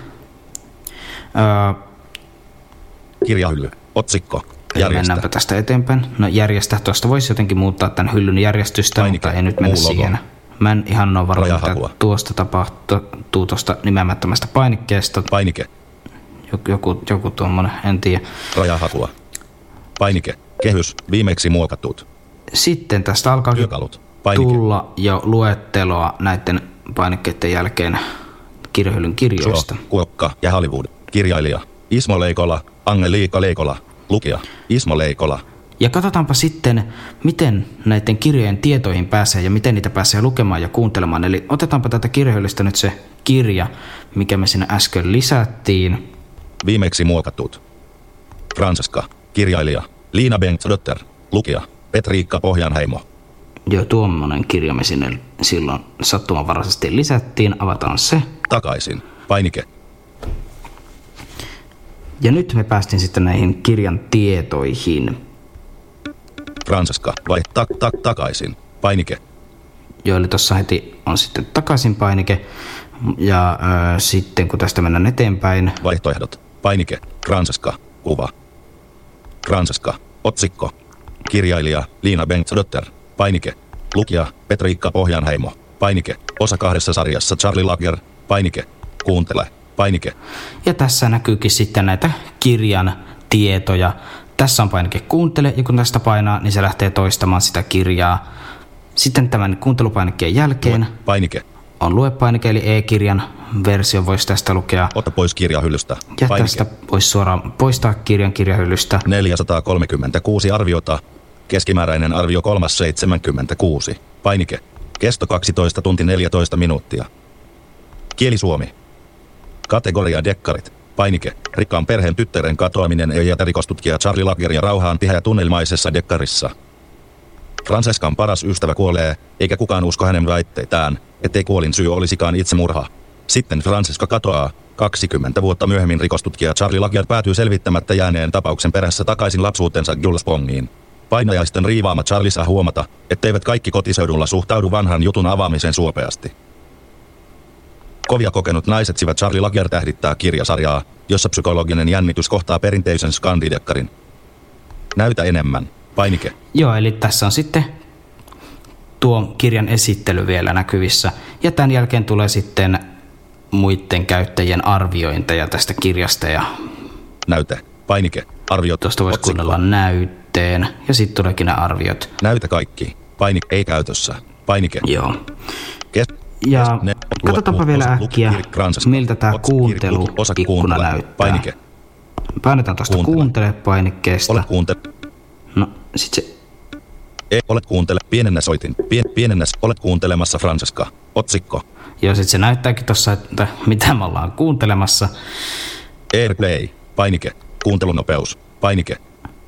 Öö, kirjahylly. otsikko. Järjestää. Mennäänpä tästä eteenpäin. No järjestää. Tuosta voisi jotenkin muuttaa tämän hyllyn järjestystä, Ainikä, mutta ei nyt mennä siihen. Mä en ihan ole varma, mitä tuosta tapahtuu tuosta nimeämättömästä painikkeesta. Painike. Joku, joku tuommoinen, en tiedä. Rajahakua. Painike. Kehys. Viimeksi muokattut. Sitten tästä alkaa tulla jo luetteloa näiden painikkeiden jälkeen kirjohyllyn kirjoista. Joo, Kuokka ja Hollywood. Kirjailija. Ismo Leikola. Angeliika Leikola. Lukija. Ismo Leikola. Ja katsotaanpa sitten, miten näiden kirjojen tietoihin pääsee ja miten niitä pääsee lukemaan ja kuuntelemaan. Eli otetaanpa tätä kirjohyllistä nyt se kirja, mikä me sinne äsken lisättiin. Viimeksi muokattut. Franziska. Kirjailija. Liina Bengtsdotter. Lukija. Petriikka Pohjanheimo. Joo, tuommoinen kirja me sinne silloin sattumanvaraisesti lisättiin. Avataan se. Takaisin. Painike. Ja nyt me päästiin sitten näihin kirjan tietoihin. Franziska, vai tak, tak, takaisin. Painike. Joo, eli tuossa heti on sitten takaisin painike. Ja äh, sitten kun tästä mennään eteenpäin. Vaihtoehdot. Painike. Franziska. Kuva. Franziska. Otsikko. Kirjailija Liina Bengtsdotter. Painike. Lukija Petriikka Pohjanheimo. Painike. Osa kahdessa sarjassa Charlie Lager. Painike. Kuuntele. Painike. Ja tässä näkyykin sitten näitä kirjan tietoja. Tässä on painike kuuntele, ja kun tästä painaa, niin se lähtee toistamaan sitä kirjaa. Sitten tämän kuuntelupainikkeen jälkeen lue painike. On lue-painike, eli e-kirjan versio voisi tästä lukea. Ota pois kirjahyllystä. Ja painike. Tästä voisi suoraan poistaa kirjan kirjahyllystä. neljäsataakolmekymmentäkuusi arviota. Keskimääräinen arvio kolmesataaseitsemänkymmentäkuusi. Painike. Kesto kaksitoista tuntia neljätoista minuuttia. Kieli suomi. Kategoria dekkarit. Painike. Rikkaan perheen tyttären katoaminen ei jätä rikostutkija Charlie Lageria rauhaan tiheä tunnelmaisessa dekkarissa. Franseskan paras ystävä kuolee, eikä kukaan usko hänen väitteitään, ettei kuolin syy olisikaan itsemurha. Sitten Franziska katoaa. kaksikymmentä vuotta myöhemmin rikostutkija Charlie Lager päätyy selvittämättä jääneen tapauksen perässä takaisin lapsuutensa Gullespongiin. Painajaisten riivaama Charlie saa huomata, etteivät kaikki kotiseudulla suhtaudu vanhan jutun avaamiseen suopeasti. Kovia kokenut naisetsivä Charlie Lager tähdittää kirjasarjaa, jossa psykologinen jännitys kohtaa perinteisen skandidekkarin. Näytä enemmän. Painike. Joo, eli tässä on sitten tuo kirjan esittely vielä näkyvissä. Ja tämän jälkeen tulee sitten muiden käyttäjien arviointeja tästä kirjasta. Ja näytä. Painike. Arviot. Tuosta voisi kuunnella näytteen. Ja sitten tuleekin nämä arviot. Näytä kaikki. Painike. Ei käytössä. Painike. Joo. Kes- Ja katsotaanpa vielä äkkiä, miltä tämä kuunteluikkuna näyttää. Painetaan tuosta kuuntele-painikkeesta. No, sit se... Ei, olet kuuntele, pienennä soitin, Pien, pienennä, olet kuuntelemassa Franziska, otsikko. Joo, sit se näyttääkin tuossa, että mitä me ollaan kuuntelemassa. Airplay, painike, kuuntelunopeus, painike.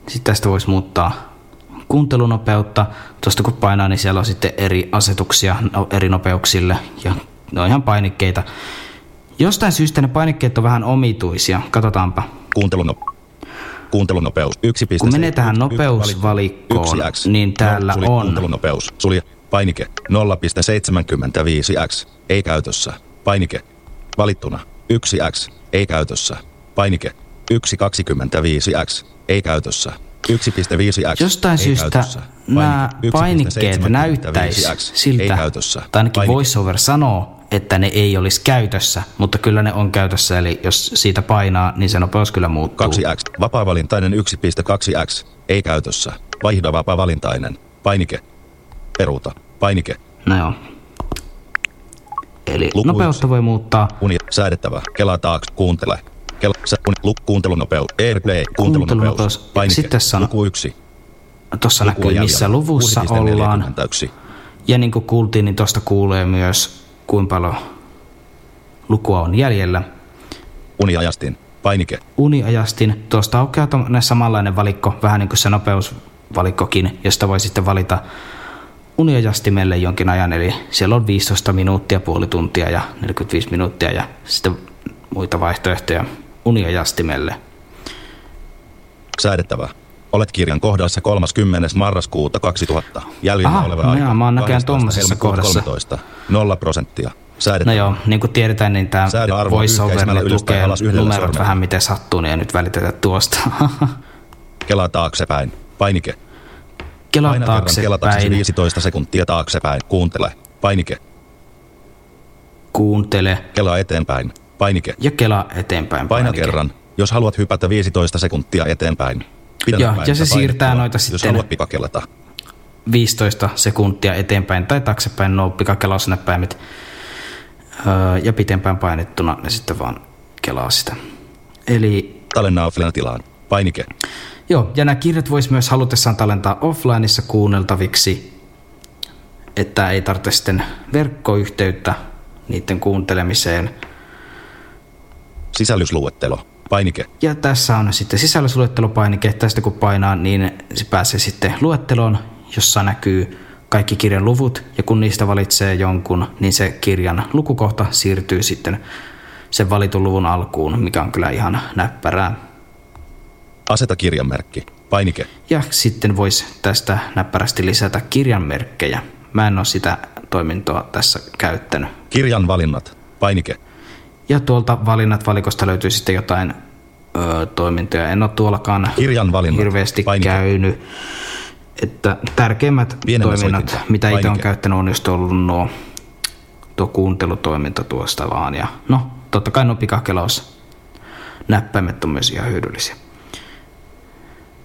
Sitten tästä voisi muuttaa kuuntelunopeutta. Tuosta kun painaa, niin siellä on sitten eri asetuksia eri nopeuksille ja ne on ihan painikkeita. Jostain syystä ne painikkeet on vähän omituisia. Katsotaanpa. Kuuntelunopeus. Kuuntelunopeus. yksi pilkku seitsemän. Kun menee tähän nopeusvalikkoon, niin täällä on. Kuuntelunopeus. Sulje. Painike. nolla pilkku seitsemänkymmentäviisi x. Ei käytössä. Painike. Valittuna. yksi x. Ei käytössä. Painike. yksi pilkku kaksikymmentäviisi x. Ei käytössä. yksi pilkku viisi x. Jostain syystä nämä painikkeet näyttäisi siltä, tai ainakin Voiceover sanoo, että ne ei olisi käytössä, mutta kyllä ne on käytössä, eli jos siitä painaa, niin se nopeus kyllä muuttuu. kaksi x. Vapaavalintainen yksi pilkku kaksi x. Ei käytössä. Vaihda vapaavalintainen. Painike. Peruuta. Painike. No joo. Eli luku nopeutta yksi. Voi muuttaa. Uni. Säädettävä. Kela taakse. Kuuntele. Kela, kuuntelunopeus, Airplay, kuuntelunopeus, painike, luku yksi. Tuossa luku näkyy, jäljellä. Missä luvussa ollaan. Ja niin kuin kuultiin, niin tuosta kuulee myös, kuinka paljon lukua on jäljellä. Uniajastin, painike. Uniajastin, tuosta aukeaa samanlainen valikko, vähän niin kuin se nopeusvalikkokin, josta voi sitten valita uniajastimelle jonkin ajan. Eli siellä on viisitoista minuuttia, puoli tuntia ja neljäkymmentäviisi minuuttia ja sitten muita vaihtoehtoja uniajastimelle. Säädettävä. Olet kirjan kohdassa kolmaskymmenes marraskuuta kaksituhatta. Jäljellä Aha, oleva no aika. Joo, mä oon näköjään tuommoisessa kohdassa. nolla prosenttia. Säädettävä. No joo, niin kuin tiedetään, niin tämä Voiceover tukee numerot vähän miten sattuu, niin ei nyt välitetä tuosta. Kela taaksepäin. Painike. Kela Aina taaksepäin. Kela taaksepäin viisitoista sekuntia taaksepäin. Kuuntele. Painike. Kuuntele. Kela eteenpäin. Painike. Ja kela eteenpäin. Paina painike. Kerran, jos haluat hypätä viisitoista sekuntia eteenpäin. Ja, ja se siirtää painittua. Noita sitten. Jos haluat pikakelata. viisitoista sekuntia eteenpäin tai taaksepäin nuo pikakelausnäppäimet. Öö, ja pitempään painettuna ne sitten vaan kelaa sitä. Eli... Tallenna offline tilaan. Painike. Joo, ja nämä kirjat voisi myös halutessaan tallentaa offlineissa kuunneltaviksi, että ei tarvitse sitten verkkoyhteyttä niiden kuuntelemiseen. Sisällysluettelo. Painike. Ja tässä on sitten sisällysluettelopainike. Tästä kun painaa, niin se pääsee sitten luetteloon, jossa näkyy kaikki kirjan luvut, ja kun niistä valitsee jonkun, niin se kirjan lukukohta siirtyy sitten sen valitun luvun alkuun, mikä on kyllä ihan näppärää. Aseta kirjanmerkki. Painike. Ja sitten voisi tästä näppärästi lisätä kirjanmerkkejä. Mä en ole sitä toimintoa tässä käyttänyt. Kirjan valinnat. Painike. Ja tuolta valinnat valikosta löytyy sitten jotain ö, toimintoja. En ole tuollakaan kirjan valinnat. Hirveästi painike. Käynyt. Että tärkeimmät pienemmän toiminnat, soitinta. Mitä itse on käyttänyt, on just ollut nuo, tuo kuuntelutoiminta tuosta vaan. Ja no, totta kai nuo pikakelausnäppäimet on myös ihan hyödyllisiä.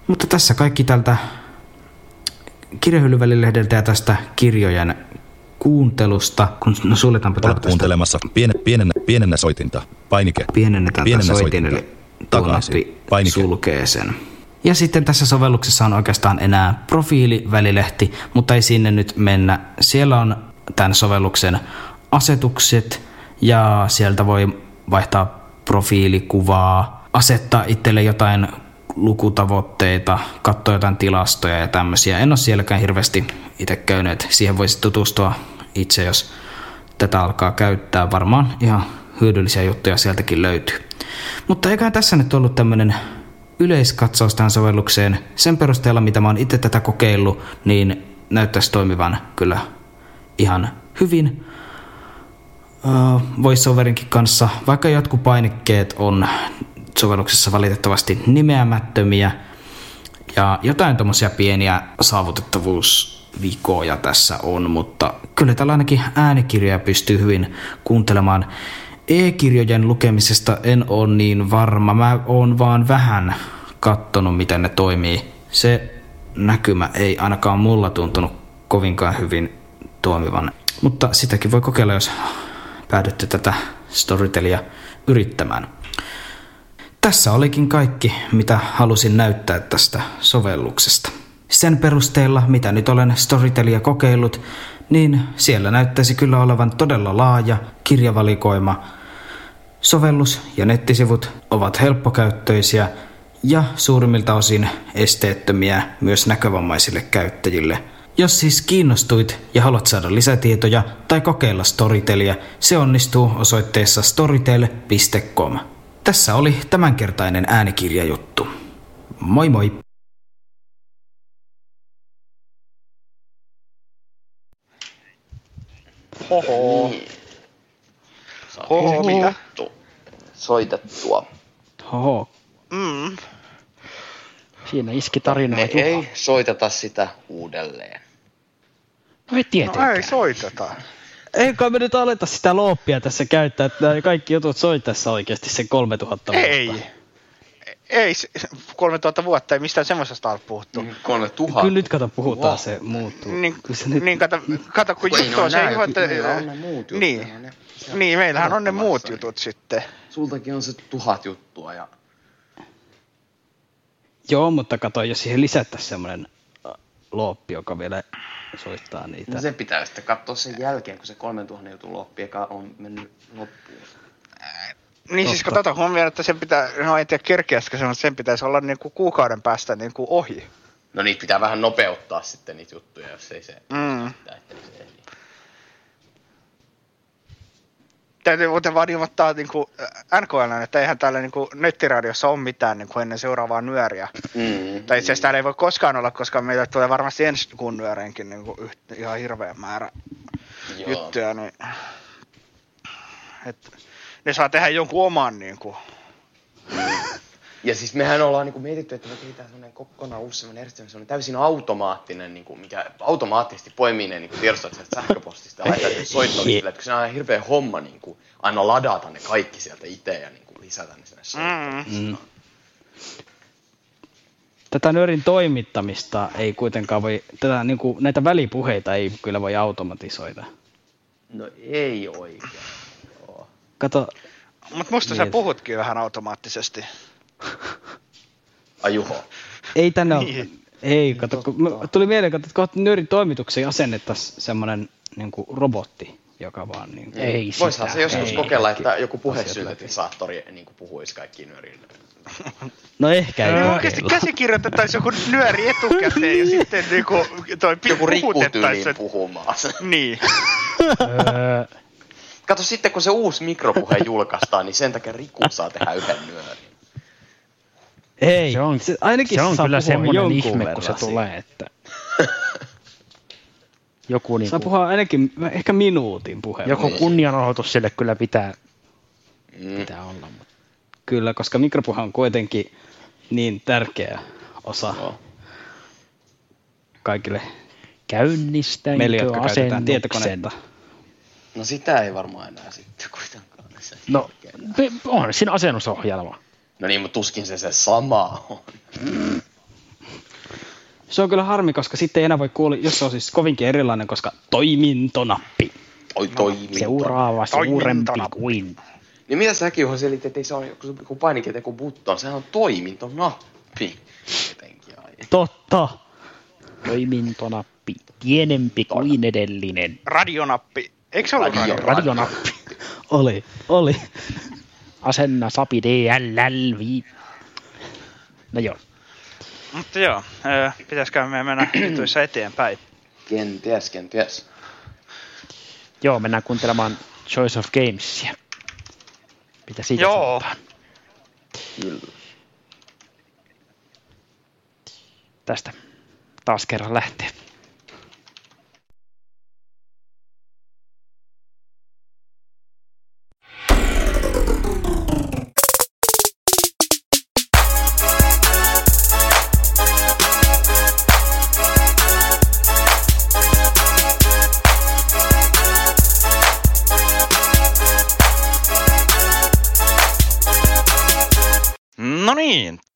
Mutta tässä kaikki tältä kirjahyllyvälilehdeltä ja tästä kirjojen kuuntelusta. Kun, no suljetaanpa täältä tästä. Kuuntelemassa. Piene, pienennä, pienennä soitinta. Painike. Pienennetään pienennä tämän soitin, eli tuo nappi sulkee sen. Ja sitten tässä sovelluksessa on oikeastaan enää profiilivälilehti, mutta ei sinne nyt mennä. Siellä on tämän sovelluksen asetukset ja sieltä voi vaihtaa profiilikuvaa, asettaa itselle jotain lukutavoitteita, katsoa jotain tilastoja ja tämmöisiä. En ole sielläkään hirveästi itse käynyt. Siihen voisi tutustua itse, jos tätä alkaa käyttää. Varmaan ihan hyödyllisiä juttuja sieltäkin löytyy. Mutta eiköhän tässä nyt ollut tämmöinen yleiskatsaus tähän sovellukseen. Sen perusteella, mitä mä oon itse tätä kokeillut, niin näyttäisi toimivan kyllä ihan hyvin uh, voiceoverinkin kanssa. Vaikka jotkut painikkeet on sovelluksessa valitettavasti nimeämättömiä ja jotain tommosia pieniä saavutettavuusvikoja tässä on, mutta kyllä tällä ainakin äänikirjoja pystyy hyvin kuuntelemaan. E-kirjojen lukemisesta en ole niin varma. Mä oon vaan vähän kattonut, miten ne toimii. Se näkymä ei ainakaan mulla tuntunut kovinkaan hyvin toimivan. Mutta sitäkin voi kokeilla, jos päädytte tätä Storytelia yrittämään. Tässä olikin kaikki, mitä halusin näyttää tästä sovelluksesta. Sen perusteella, mitä nyt olen Storytelia kokeillut, niin siellä näyttäisi kyllä olevan todella laaja kirjavalikoima. Sovellus ja nettisivut ovat helppokäyttöisiä ja suurimmilta osin esteettömiä myös näkövammaisille käyttäjille. Jos siis kiinnostuit ja haluat saada lisätietoja tai kokeilla Storytelia, se onnistuu osoitteessa storytel piste com. Tässä oli tämänkertainen äänikirjajuttu. Moi moi! Hoho. Hoho. Mitä? Soitettua. Hoho. Mm. Siinä iski tarina. Me tuha. Ei soiteta sitä uudelleen. No ei tietenkään. No ei soiteta. Eikä me nyt aleta sitä looppia tässä käyttää, että kaikki jutut soi tässä oikeasti sen kolmetuhatta vuotta. Ei. Ei, kolmetuhatta vuotta ei mistään semmoisesta ole puhuttu. kolmetuhatta Kyllä nyt kato, puhutaan wow. Se muuttuu. Niin, nyt... niin kato, kato, kun juttu on se. Niin, niin, meillähän on ne muut jutut sitten. Sultakin on se tuhat juttua. Ja... Joo, mutta kato, jos siihen lisättäisiin semmoinen looppi, joka vielä soittaa niitä. No se pitää sitten katsoa sen jälkeen, kun se kolmetuhatta jutun looppi, joka on mennyt loppuun. Niin totta. Siis kun tätä huomioon, että sen pitää, no en tiedä kerkeäskö se, mutta sen pitäisi olla niin kuin kuukauden päästä niin kuin ohi. No niitä pitää vähän nopeuttaa sitten niitä juttuja, jos ei se... Mm. Pitää, että se ei. Täytyy muuten vaan ilmoittaa niin kuin N K L, että eihän täällä niin kuin nettiradiossa ole mitään niin kuin ennen seuraavaa nyöriä. Mm, tai itse asiassa mm. täällä ei voi koskaan olla, koska meillä tulee varmasti ensi kuun nyöreenkin niin kuin yht, ihan hirveä määrä Joo. juttuja. Niin... Et... Ne saa tehdä jonkun oman niinku Ja siis mehän ollaan niinku mietitty, että me kehitetään sellainen kokonaan uusi sellainen järjestelmä, sellainen täysin automaattinen, niinku, mikä automaattisesti poimii ne niinku, tiedostot sieltä sähköpostista ja laittaa soittolistille. Että kun se on hirveä homma niinku, aina ladata ne kaikki sieltä itse ja niinku, lisätä ne sinne soittolistille. Tätä nörin toimittamista ei kuitenkaan voi, tätä, niin kuin, näitä välipuheita ei kyllä voi automatisoida. No ei oikein. Joo. Kato. Mut musta niin. Sä puhutkin vähän automaattisesti. Ai juho. Ei tänne niin. ole. Ei, kato. Totta. Tuli mieleen, että kohta nörin toimitukseen asennettaisiin semmoinen niin kuin robotti, joka vaan niin kuin, ei sitä. Voisihan se joskus ei, kokeilla, että ehkä. Joku puhesyntesaattori niin kuin puhuisi kaikkiin nörille. No ehkä ei no, kokeilla. Oikeasti käsikirjoitettaisiin joku nyöri etukäteen ja sitten niin kuin, toi joku rikutyyliin puhumaan. Niin. Kato sitten, kun se uusi mikropuhe julkaistaan, niin sen takia Riku saa tehdä yhden nyörin. Ei, se on, se, ainakin se on kyllä semmoinen ihme, kun se tulee, että... Joku niin saa puhua kuin... ainakin ehkä minuutin puheen. Joku kunnianohoitus sille kyllä pitää, mm. pitää olla. Mutta... Kyllä, koska mikropuhe on kuitenkin niin tärkeä osa no. kaikille meille, jotka käytetään tietokonetta. No sitä ei varmaan enää sitten kuitenkaan. No on siinä asennusohjelma. No niin, mutta tuskin se se sama on. Mm. Se on kyllä harmi, koska sitten ei enää voi kuulla, jos se on siis kovinkin erilainen, koska toimintonappi. Oi, toimintonappi. Seuraava, suurempi kuin. Niin mitä säkin, johon selitit, ettei se ole joku painikete kuin button, sehän on toimintonappi. Jotenkin aina. Totta. Toimintonappi. Pienempi Toina. Kuin edellinen. Radionappi. Eikö se ollut radionappi? Radionappi. Oli, oli. Asenna sapi D L L V. No joo. Mutta joo, pitäisikö me mennä jutuissa eteenpäin? Kenties, kenties. Joo, mennään kuuntelemaan Choice of Gamesia. Mitä siitä joo. Kyllä. Tästä taas kerran lähtee.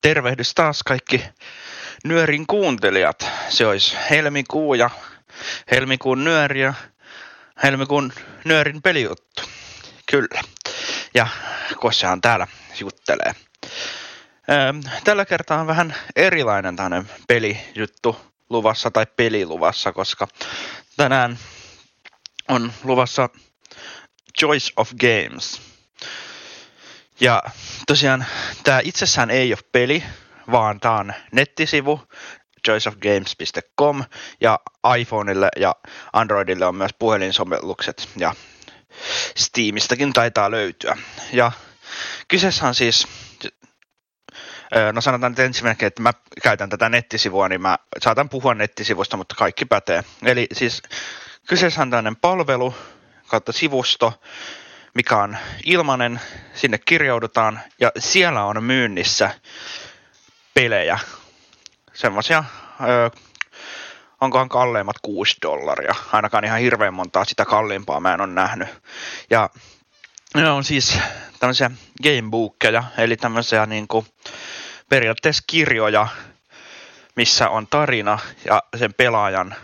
Tervehdys taas kaikki nyörin kuuntelijat. Se olisi helmikuu ja helmikuun nyöri ja helmikuun nyörin pelijuttu. Kyllä. Ja Kossehan täällä juttelee. Tällä kertaa on vähän erilainen tämmöinen pelijuttu luvassa tai peliluvassa, koska tänään on luvassa Choice of Games. Ja tosiaan tämä itsessään ei ole peli, vaan tämä on nettisivu choice of games dot com ja iPhoneille ja Androidille on myös puhelinsovellukset ja Steamistäkin taitaa löytyä. Ja kyseessä on siis, no sanotaan nyt ensimmäinen, että mä käytän tätä nettisivua, niin mä saatan puhua nettisivusta, mutta kaikki pätee. Eli siis kyseessä on tämmöinen palvelu kautta sivusto, mikä on ilmainen, sinne kirjaudutaan ja siellä on myynnissä pelejä, semmoisia, onkohan kalleimmat kuusi dollaria, ainakaan ihan hirveän montaa sitä kalliimpaa mä en ole nähnyt. Ja ne on siis tämmöisiä gamebookeja, eli tämmöisiä niin kuin periaatteessa kirjoja, missä on tarina ja sen pelaajan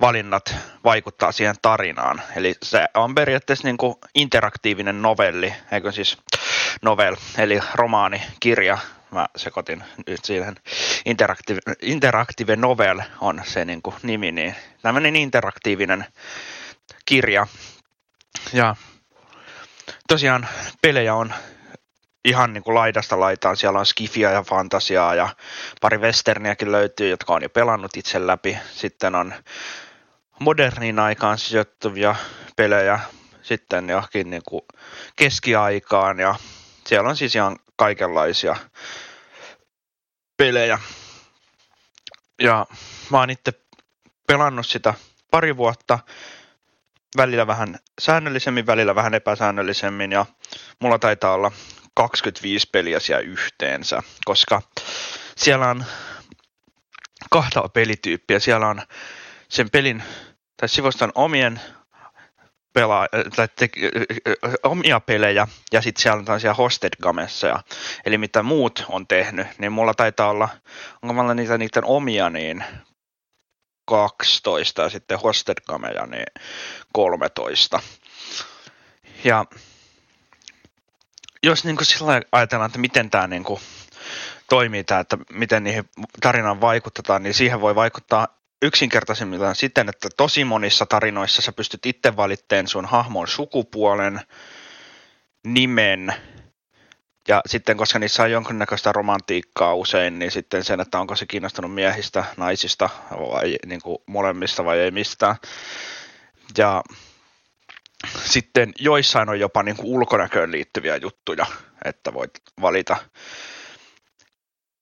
valinnat vaikuttaa siihen tarinaan. Eli se on periaatteessa niin kuin interaktiivinen novelli, eikö siis novel, eli romaani, kirja. Mä sekoitin nyt siihen. Interaktive, interaktive novel on se niin kuin nimi, niin tämmöinen interaktiivinen kirja. Ja tosiaan pelejä on ihan niin kuin laidasta laitaan. Siellä on skifiä ja fantasiaa ja pari westerniäkin löytyy, jotka on jo pelannut itse läpi. Sitten on moderniin aikaan sijoittuvia pelejä, sitten johonkin niin kuin keskiaikaan ja siellä on siis ihan kaikenlaisia pelejä. Ja mä oon itse pelannut sitä pari vuotta, välillä vähän säännöllisemmin, välillä vähän epäsäännöllisemmin ja mulla taitaa olla kaksikymmentäviisi peliä siellä yhteensä, koska siellä on kahta pelityyppiä. Siellä on sen pelin, tai sivustan omien pelaa, tai te, omia pelejä, ja sitten siellä on tällaisia hosted gamesseja, eli mitä muut on tehnyt, niin mulla taitaa olla, onko mulla niitä niiden omia, niin kaksitoista, ja sitten hosted gameja, niin kolmetoista. Ja jos niin kuin sillä ajatellaan, että miten tämä niin kuin toimii, tämä, että miten niihin tarinaan vaikutetaan, niin siihen voi vaikuttaa yksinkertaisimmillaan siten, että tosi monissa tarinoissa sä pystyt itse valitteen sun hahmon sukupuolen, nimen, ja sitten koska niissä on jonkinnäköistä romantiikkaa usein, niin sitten sen, että onko se kiinnostunut miehistä, naisista, vai niin kuin molemmista vai ei mistään. Ja sitten joissain on jopa niin kuin ulkonäköön liittyviä juttuja, että voit valita.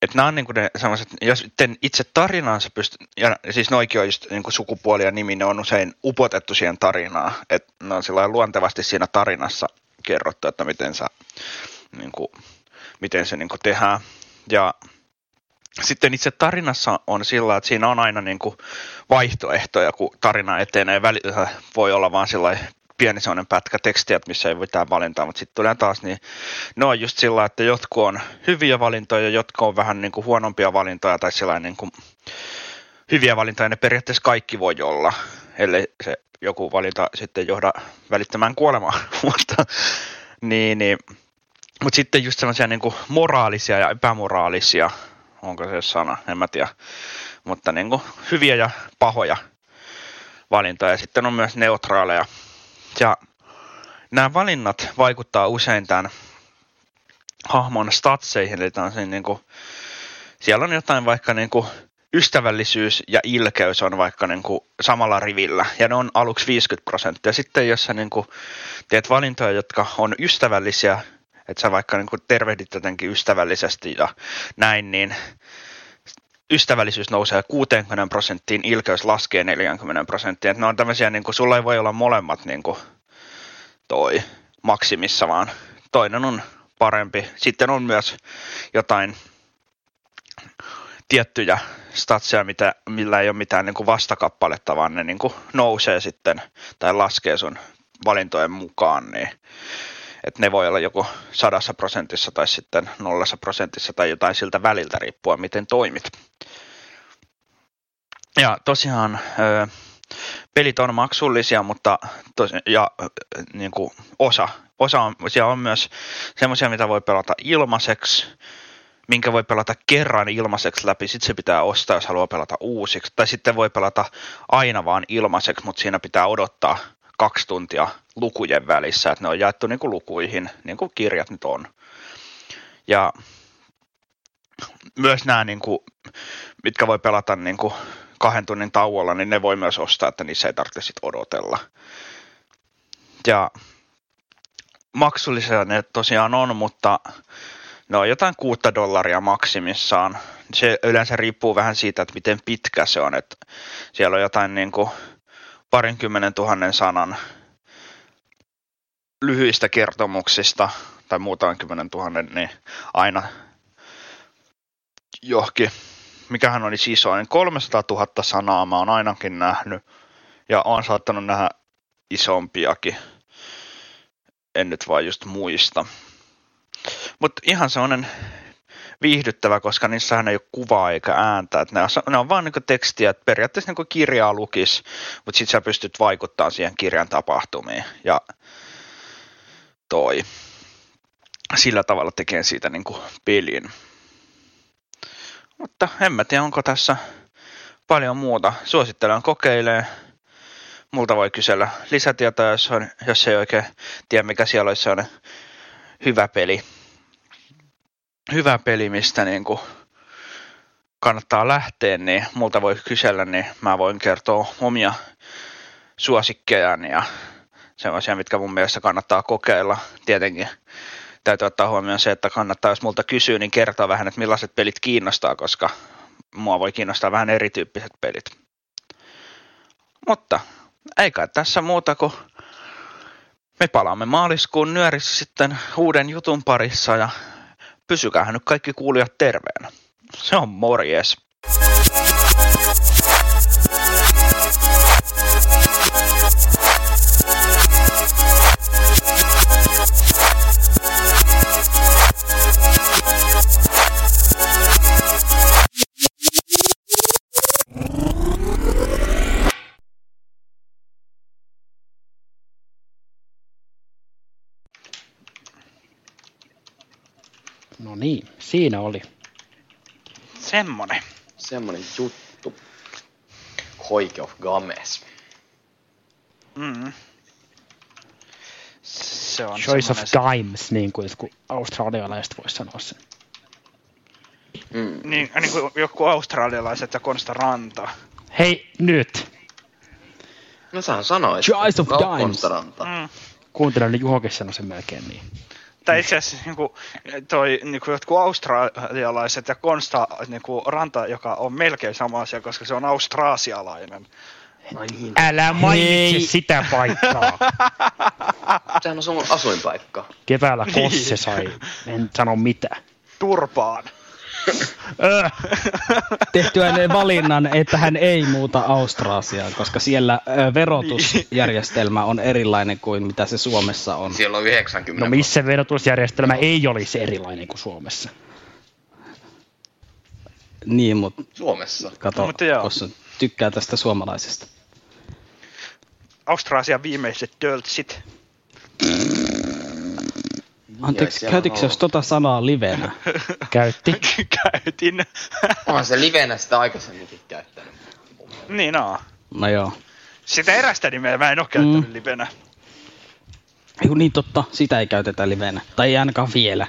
Että nämä on niin kuin ne sellaiset, ja sitten itse tarinaan sä pystyt, ja siis noikin on just niin kuin sukupuoli ja nimi, ne on usein upotettu siihen tarinaan, että ne on sillä lailla luontevasti siinä tarinassa kerrottu, että miten, sä, niin kuin, miten se niin kuin tehdään. Ja sitten itse tarinassa on sillä, että siinä on aina niin kuin vaihtoehtoja, kun tarina etenee, välillä voi olla vaan sillä pieni sellainen pätkä tekstiä, missä ei mitään valintaa, mutta sitten tulee taas, niin ne on just sillä, että jotkut on hyviä valintoja, jotkut on vähän niin kuin huonompia valintoja, tai sillä niin kuin hyviä valintoja, ne periaatteessa kaikki voi olla, ellei se joku valinta sitten johda välittämään kuolemaan, mutta niin, niin. Mut sitten just sellaisia niin kuin moraalisia ja epämoraalisia, onko se sana, en mä tiedä, mutta niin kuin hyviä ja pahoja valintoja, ja sitten on myös neutraaleja. Ja nämä valinnat vaikuttaa usein tämän hahmon statseihin, eli on niin kuin, siellä on jotain vaikka niin kuin ystävällisyys ja ilkeys on vaikka niin kuin samalla rivillä, ja ne on aluksi viisikymmentä prosenttia. Sitten jos sä niin kuin teet valintoja, jotka on ystävällisiä, että sä vaikka niin kuin tervehdit jotenkin ystävällisesti ja näin, niin ystävällisyys nousee kuusikymmentä prosenttiin, ilkeys laskee neljäkymmentä prosenttiin. Että ne on tämmöisiä, niin kuin sulla ei voi olla molemmat niin kuin toi maksimissa, vaan toinen on parempi. Sitten on myös jotain tiettyjä statseja, mitä, millä ei ole mitään niin kuin vastakappaletta, vaan ne niin kuin nousee sitten tai laskee sun valintojen mukaan. Niin. Että ne voi olla joko sadassa prosentissa tai sitten nollassa prosentissa tai jotain siltä väliltä riippuen, miten toimit. Ja tosiaan pelit on maksullisia, mutta tos, ja, niin kuin osa. Osa on, siellä on myös semmoisia, mitä voi pelata ilmaiseksi, minkä voi pelata kerran ilmaiseksi läpi, sitten se pitää ostaa, jos haluaa pelata uusiksi. Tai sitten voi pelata aina vaan ilmaiseksi, mutta siinä pitää odottaa kaksi tuntia lukujen välissä, että ne on jaettu niin kuin lukuihin, niin kuin kirjat nyt on. Ja myös nämä, niin kuin, mitkä voi pelata niin kuin kahden tunnin tauolla, niin ne voi myös ostaa, että niissä ei tarvitse sit odotella. Ja maksullisia ne tosiaan on, mutta ne on jotain kuutta dollaria maksimissaan. Se yleensä riippuu vähän siitä, että miten pitkä se on, että siellä on jotain niin kuin parinkymmenen tuhannen sanan lyhyistä kertomuksista tai muutaman kymmenen tuhannen, niin aina johonkin, mikähän oli isoin, kolmesataatuhatta sanaa mä oon ainakin nähnyt, ja oon saattanut nähdä isompiakin, en nyt vaan just muista. Mutta ihan sellainen viihdyttävä, koska niissähän ei ole kuvaa eikä ääntä. Et ne, on, ne on vaan niinku tekstiä, että periaatteessa niinku kirjaa lukisi, mutta sitten sä pystyt vaikuttamaan siihen kirjan tapahtumiin. Ja toi. Sillä tavalla tekee siitä niinku pelin. Mutta en mä tiedä, onko tässä paljon muuta. Suosittelen kokeilemaan. Multa voi kysellä lisätietoa, jos, on, jos ei oikein tiedä, mikä siellä olisi sellainen hyvä peli. Hyvä peli, mistä niin kuin kannattaa lähteä, niin multa voi kysellä, niin mä voin kertoa omia suosikkejani ja sellaisia, mitkä mun mielestä kannattaa kokeilla. Tietenkin täytyy ottaa huomioon se, että kannattaa, jos multa kysyy, niin kertoa vähän, että millaiset pelit kiinnostaa, koska mua voi kiinnostaa vähän erityyppiset pelit. Mutta ei kai tässä muuta kuin Me palaamme maaliskuun nyörissä sitten uuden jutun parissa ja pysykähän nyt kaikki kuulijat terveenä. Se on morjes. No niin, siinä oli. Semmonen. Semmonen juttu. Koikeofgames. Mm. Se on Choice of Games, niin kuin joku australialaiset voisi sanoa sen. Mm. Niin, niin kuin joku australialaiset ja Konsta Ranta. Hei, nyt. No sähän sanoit. Choice of Games. Konsta Ranta. Mm. Kuuntelen, niin Juhokin sanoi sen melkein niin. Tai itse asiassa niin kuin, toi, niin kuin jotkut australialaiset ja Konsta niin kuin Ranta, joka on melkein sama asia, koska se on austraasialainen. Niin. Älä mainitse Hei. sitä paikkaa. Sehän on sun asuinpaikka. Keväällä Kosse niin. sai, en sano mitään. Turpaan. Tehtyä valinnan, että hän ei muuta Austrasiaan, koska siellä verotusjärjestelmä on erilainen kuin mitä se Suomessa on. Siellä on yhdeksänkymmentä. No missä verotusjärjestelmä ei olisi erilainen kuin Suomessa? Niin, mutta... Suomessa. Kato, no, koska tykkää tästä suomalaisesta. Austrasian viimeiset töltsit. Anteeksi, käytitkö sä tota sanaa livenä? Käytti. Käytin. Onhan se livenä sitä aikaisemminkin käyttänyt. Niin on. No joo. Sitä erästä nimeä mä en oo käyttänyt mm. livenä. Eiku niin totta, sitä ei käytetä livenä. Tai ei ainakaan vielä.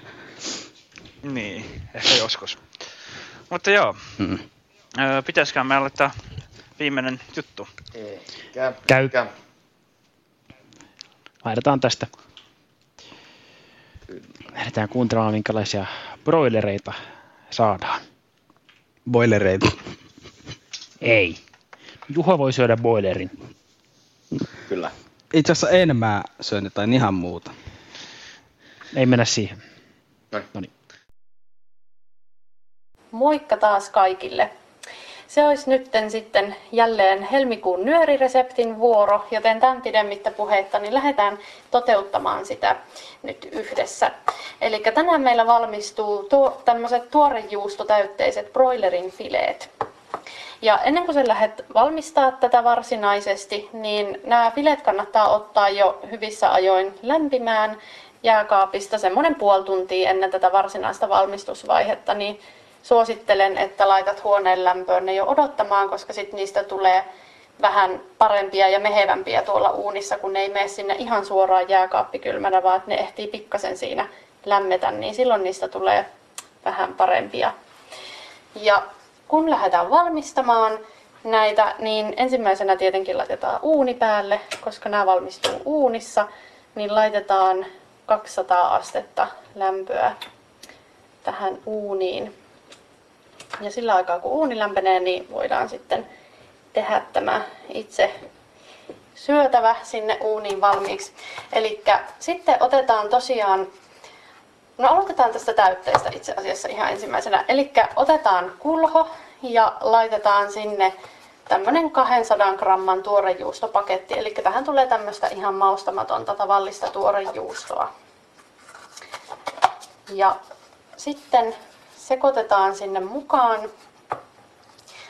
Niin, ehkä joskus. Mutta joo, mm. öö, pitäisikään me aloittaa viimeinen juttu. Ei, käy. Käy. Käy. Laitetaan tästä. Lähdetään kuuntelemaan, minkälaisia broilereita saadaan. Boilereita? Ei. Juho voi syödä boilerin. Kyllä. Itse asiassa en mä syön jotain ihan muuta. Ei mennä siihen. Noniin. Moikka taas kaikille. Se olisi nyt sitten jälleen helmikuun nyörireseptin vuoro, joten tämän pidemmittä puheitta niin lähdetään toteuttamaan sitä nyt yhdessä. Eli tänään meillä valmistuu tuo, tämmöiset tuorejuustotäytteiset broilerin fileet. Ja ennen kuin sä lähdet valmistaa tätä varsinaisesti, niin nämä fileet kannattaa ottaa jo hyvissä ajoin lämpimään jääkaapista semmoinen puoli tuntia ennen tätä varsinaista valmistusvaihetta, niin suosittelen, että laitat huoneen lämpöön ne jo odottamaan, koska sit niistä tulee vähän parempia ja mehevämpiä tuolla uunissa, kun ne ei mene sinne ihan suoraan jääkaappikylmänä, vaan ne ehtii pikkasen siinä lämmetä, niin silloin niistä tulee vähän parempia. Ja kun lähdetään valmistamaan näitä, niin ensimmäisenä tietenkin laitetaan uuni päälle, koska nämä valmistuu uunissa, niin laitetaan kaksisataa astetta lämpöä tähän uuniin. Ja sillä aikaa, kun uuni lämpenee, niin voidaan sitten tehdä tämä itse syötävä sinne uuniin valmiiksi. Eli sitten otetaan tosiaan, no aloitetaan tästä täytteistä itse asiassa ihan ensimmäisenä. Eli otetaan kulho ja laitetaan sinne tämmöinen kaksisataa gramman tuorejuustopaketti. Eli tähän tulee tämmöistä ihan maustamatonta tavallista tuorejuustoa. Ja sitten... sekoitetaan sinne mukaan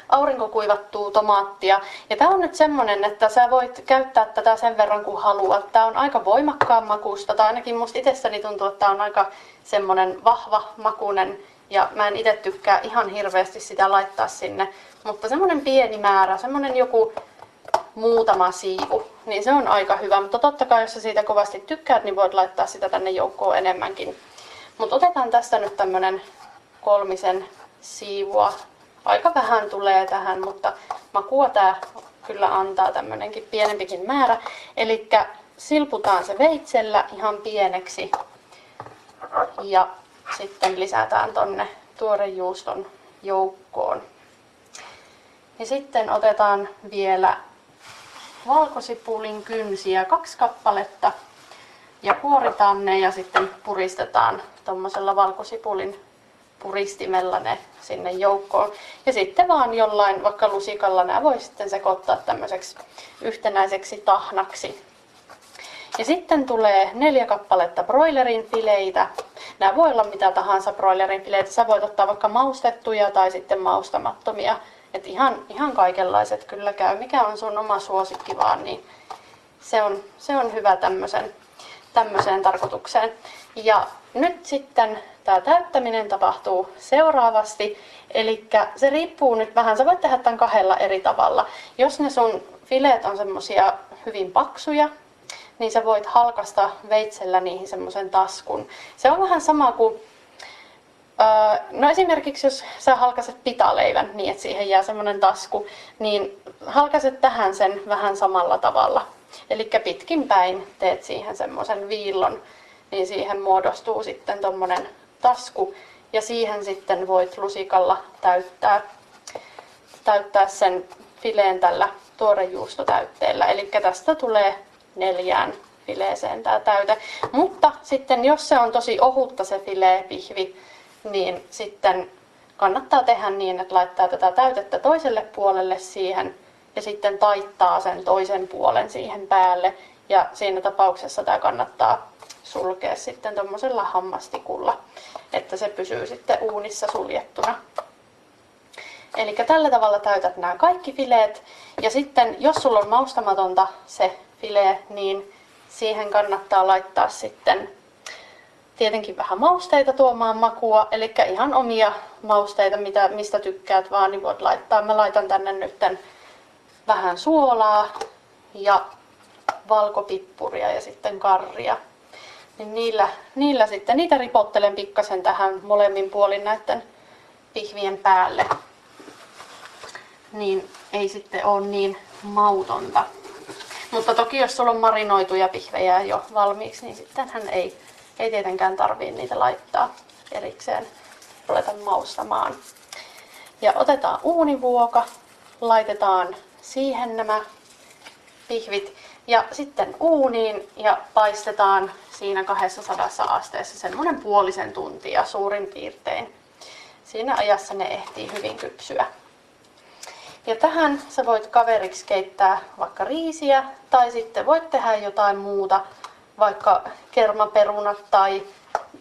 aurinkokuivattua tomaattia. Ja tämä on nyt semmoinen, että sä voit käyttää tätä sen verran kuin haluat. Tämä on aika voimakkaan makusta, tai ainakin musta itsestäni tuntuu, että tämä on aika semmoinen vahva makunen. Ja mä en itse tykkää ihan hirveästi sitä laittaa sinne. Mutta semmoinen pieni määrä, semmoinen joku muutama siivu, niin se on aika hyvä. Mutta totta kai, jos sä siitä kovasti tykkäät, niin voit laittaa sitä tänne joukkoon enemmänkin. Mutta otetaan tästä nyt tämmöinen... kolmisen siivua. Aika vähän tulee tähän, mutta makua tää kyllä antaa tämmönenkin pienempikin määrä. Elikkä silputaan se veitsellä ihan pieneksi ja sitten lisätään tonne tuorejuuston joukkoon. Ja sitten otetaan vielä valkosipulin kynsiä kaksi kappaletta ja kuoritaan ne ja sitten puristetaan tuommoisella valkosipulin puristimella ne sinne joukkoon. Ja sitten vaan jollain, vaikka lusikalla, nämä voi sitten sekoittaa tämmöiseksi yhtenäiseksi tahnaksi. Ja sitten tulee neljä kappaletta broilerin fileitä. Nämä voi olla mitä tahansa broilerin fileitä. Sä voit ottaa vaikka maustettuja tai sitten maustamattomia. Et ihan, ihan kaikenlaiset kyllä käy. Mikä on sun oma suosikki vaan, niin se on, se on hyvä tämmöisen, tämmöiseen tarkoitukseen. Ja nyt sitten tämä täyttäminen tapahtuu seuraavasti. Eli se riippuu nyt vähän, sä voit tehdä tämän kahdella eri tavalla. Jos ne sun fileet on semmosia hyvin paksuja, niin sä voit halkaista veitsellä niihin semmoisen taskun. Se on vähän sama kuin, öö, no esimerkiksi jos sä halkaset pitaleivän niin, että siihen jää semmoinen tasku, niin halkaset tähän sen vähän samalla tavalla. Eli pitkin päin teet siihen semmoisen viillon, niin siihen muodostuu sitten tommonen tasku ja siihen sitten voit lusikalla täyttää, täyttää sen fileen tällä tuorejuustotäytteellä. Eli tästä tulee neljään fileeseen tämä täyte. Mutta sitten jos se on tosi ohutta se fileepihvi, niin sitten kannattaa tehdä niin, että laittaa tätä täytettä toiselle puolelle siihen ja sitten taittaa sen toisen puolen siihen päälle. Ja siinä tapauksessa tämä kannattaa sulkea sitten tuommoisella hammastikulla, että se pysyy sitten uunissa suljettuna. Eli tällä tavalla täytät nämä kaikki fileet. Ja sitten jos sulla on maustamatonta se filee, niin siihen kannattaa laittaa sitten tietenkin vähän mausteita tuomaan makua, eli ihan omia mausteita, mitä, mistä tykkäät vaan, niin voit laittaa. Mä laitan tänne nytten vähän suolaa ja valkopippuria ja sitten karria. Niin niillä, niillä sitten, niitä ripottelen pikkasen tähän molemmin puolin näiden pihvien päälle. Niin ei sitten ole niin mautonta. Mutta toki jos sulla on marinoituja pihvejä jo valmiiksi, niin sittenhän ei, ei tietenkään tarvii niitä laittaa erikseen, ruveta maustamaan. Ja otetaan uunivuoka, laitetaan siihen nämä pihvit ja sitten uuniin ja paistetaan siinä kaksisataa asteessa semmoinen puolisen tuntia suurin piirtein. Siinä ajassa ne ehtii hyvin kypsyä. Ja tähän sä voit kaveriksi keittää vaikka riisiä tai sitten voit tehdä jotain muuta, vaikka kermaperunat tai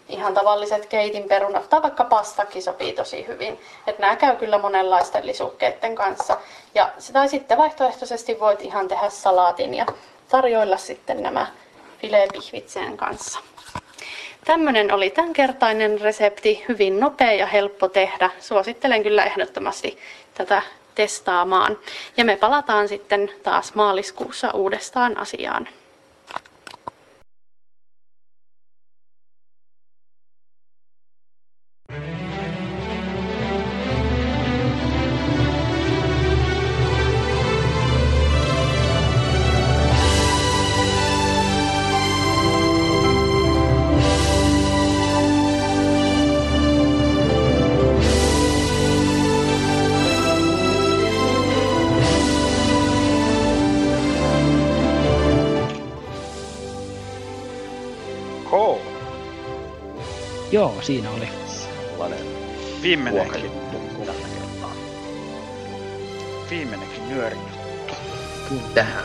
ihan tavalliset keitinperunat tai vaikka pastakin sopii tosi hyvin. Että nämä käy kyllä monenlaisten lisukkeiden kanssa. Ja tai sitten vaihtoehtoisesti voit ihan tehdä salaatin ja tarjoilla sitten nämä fileepihvit sen kanssa. Tämmöinen oli tämänkertainen resepti, hyvin nopea ja helppo tehdä. Suosittelen kyllä ehdottomasti tätä testaamaan. Ja me palataan sitten taas maaliskuussa uudestaan asiaan. Joo, siinä oli. Sellainen viimeinenkin juttu tällä kertaa. Viimeinenkin nyöri juttu. Tähän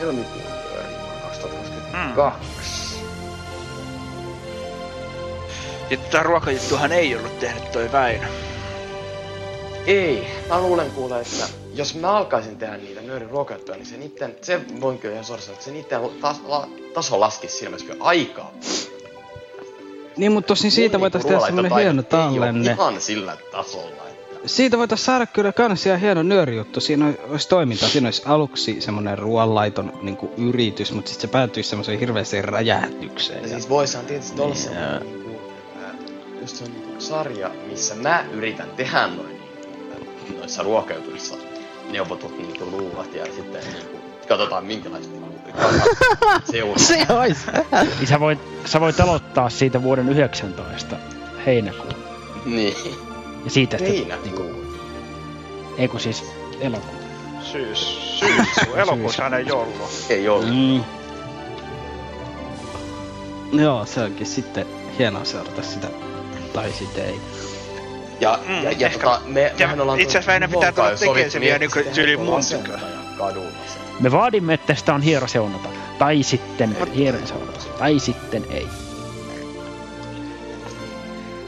helmikuun nyöri kaksituhattakaksikymmentäkaksi. Ja tää ruokajuttuhan ei ollut tehnyt toi Väinö. Ei, mä luulen kuulee, että jos mä alkaisin tehdä niitä nyörin ruokajuttuja, niin se niitten, se voin kyllä ihan sorsaa, että se niitten tas, la, taso laskisi silmässä kyllä aikaa. Niin, mutta tosin siitä niin, voitais tehdä semmonen hieno tallenne. Ihan sillä tasolla, että... Siitä voitais saada kyllä kans ihan hieno nöörijuttu. Siinä olisi toimintaa. Siinä olisi aluksi semmonen ruoanlaiton niinku yritys, mutta sit se päätyisi semmoiseen hirveeseen räjähdykseen. Ja, ja siis voisihan tietysti niin, olla semmonen niinku... Just se on niinku sarja, missä mä yritän tehdä noin niinku... Noissa ruokajutulissa neuvotut niinku ruuat ja sitten niinku... Katsotaan minkälaista seuraa. Se ois! Niin sä voit, sä voit aloittaa siitä vuoden yhdeksäntoista heinäkuun. Niin. Ja siitä heinäkuun. Niin ei kun siis elokuun. Syys. Syys. Elokuushan ei ollu. Ei ollu. Mm. Joo, se onkin sitten hienoa seurata sitä. Tai sitten ei. Ja, mm, ja, ja ehkä, tota, me, ja itse asiassa meidän pitää tulla tekemään se vielä niin yli muusikkoa. Me vaadimme, että sitä on hiero seunata. Tai sitten Mut... hiero seunata. Tai sitten ei.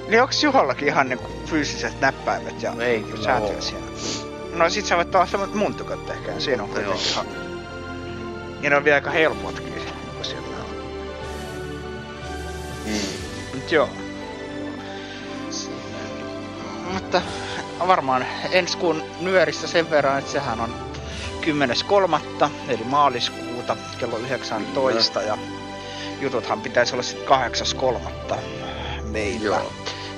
Niin onks Juhollakin ihan niinku fyysiset näppäimet ja säätöjä siellä? No sit sä voit olla semmonet muntukot ehkä, ja siinä on kuitenkin ihan... Ja ne on vielä aika helpotkin niinku siellä on. Mm. Mut joo. Mutta varmaan ensi kuun nyörissä sen verran, että sehän on kymmenes kolmatta eli maaliskuuta kello yhdeksäntoista ja jututhan pitäisi olla sitten kahdeksas kolmatta meillä. Joo.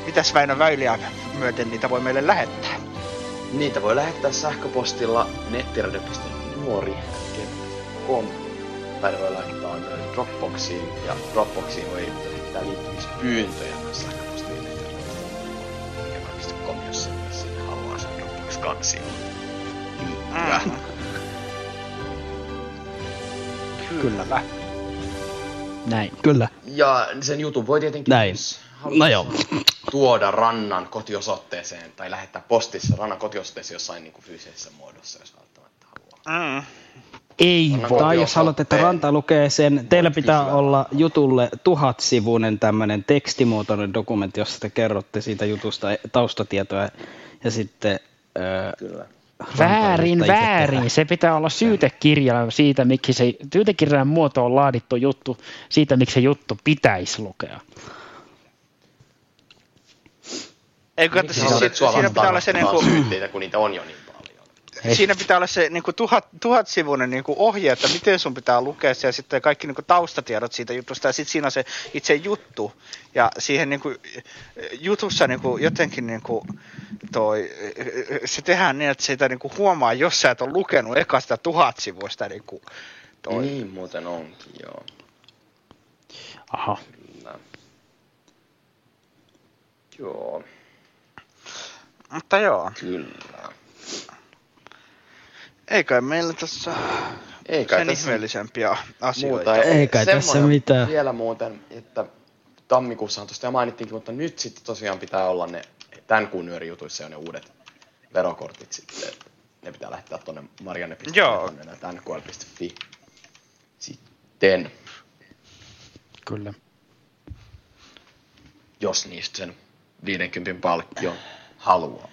Mitäs Väinö Väyliä myöten niitä voi meille lähettää? Niitä voi lähettää sähköpostilla nettiradio piste nuori piste com tai voi laittaa Dropboxiin ja Dropboxiin voi lähettää liittymispyyntöjä myös sähköpostiin nettiradio piste com jos sinne haluaa sen Dropbox-kansiin. Mm. Kyllä. Näin. Kyllä. Ja sen jutun voi tietenkin no joo. tuoda rannan kotiosoitteeseen tai lähettää postissa rannan kotiosoitteeseen jossain niin kuin fyysisessä muodossa, jos välttämättä haluaa. Mm. Ei voi. Tai jos haluat, että ranta lukee sen, teillä pitää kysyä. Olla jutulle tuhatsivuinen tämmöinen tekstimuotoinen dokumentti, jossa te kerrotte siitä jutusta taustatietoa ja sitten... Öö, Kyllä. Väärin, väärin. Tehdä. Se pitää olla syytekirja siitä, miksi se syytekirjan muoto on laadittu juttu, siitä, miksi se juttu pitäisi lukea. Eikö, että siis, siinä, siinä pitää olla se niinku... syytteitä, kun niitä on jo niin paljon. Hei. Siinä pitää olla se niinku tuhat, tuhatsivuinen niinku ohje, että miten sun pitää lukea se, ja sitten kaikki niinku taustatiedot siitä jutusta, ja sitten siinä on se itse juttu, ja siihen niinku jutussa niinku jotenkin niinku... Toi, se tehdään niin, että sitä niinku huomaa, jos sä et ole lukenut eka sitä tuhat sivuista. Niinku toi. Niin muuten onkin, joo. Aha. Kyllä. Joo. Mutta joo. Kyllä. Eikä meillä tässä Eikä sen tässä ihmeellisempiä asioita. Ei, Eikä tässä mitään. Vielä muuten, että tammikuussahan tuosta mainittiinkin, mutta nyt sitten tosiaan pitää olla ne tän kuun nyörijutuissa on ne uudet verokortit sitten. Ne pitää lähettää tuonne marianne piste n k l piste f i sitten. Kyllä. Jos niistä sen viidenkymmenen palkkion haluaa.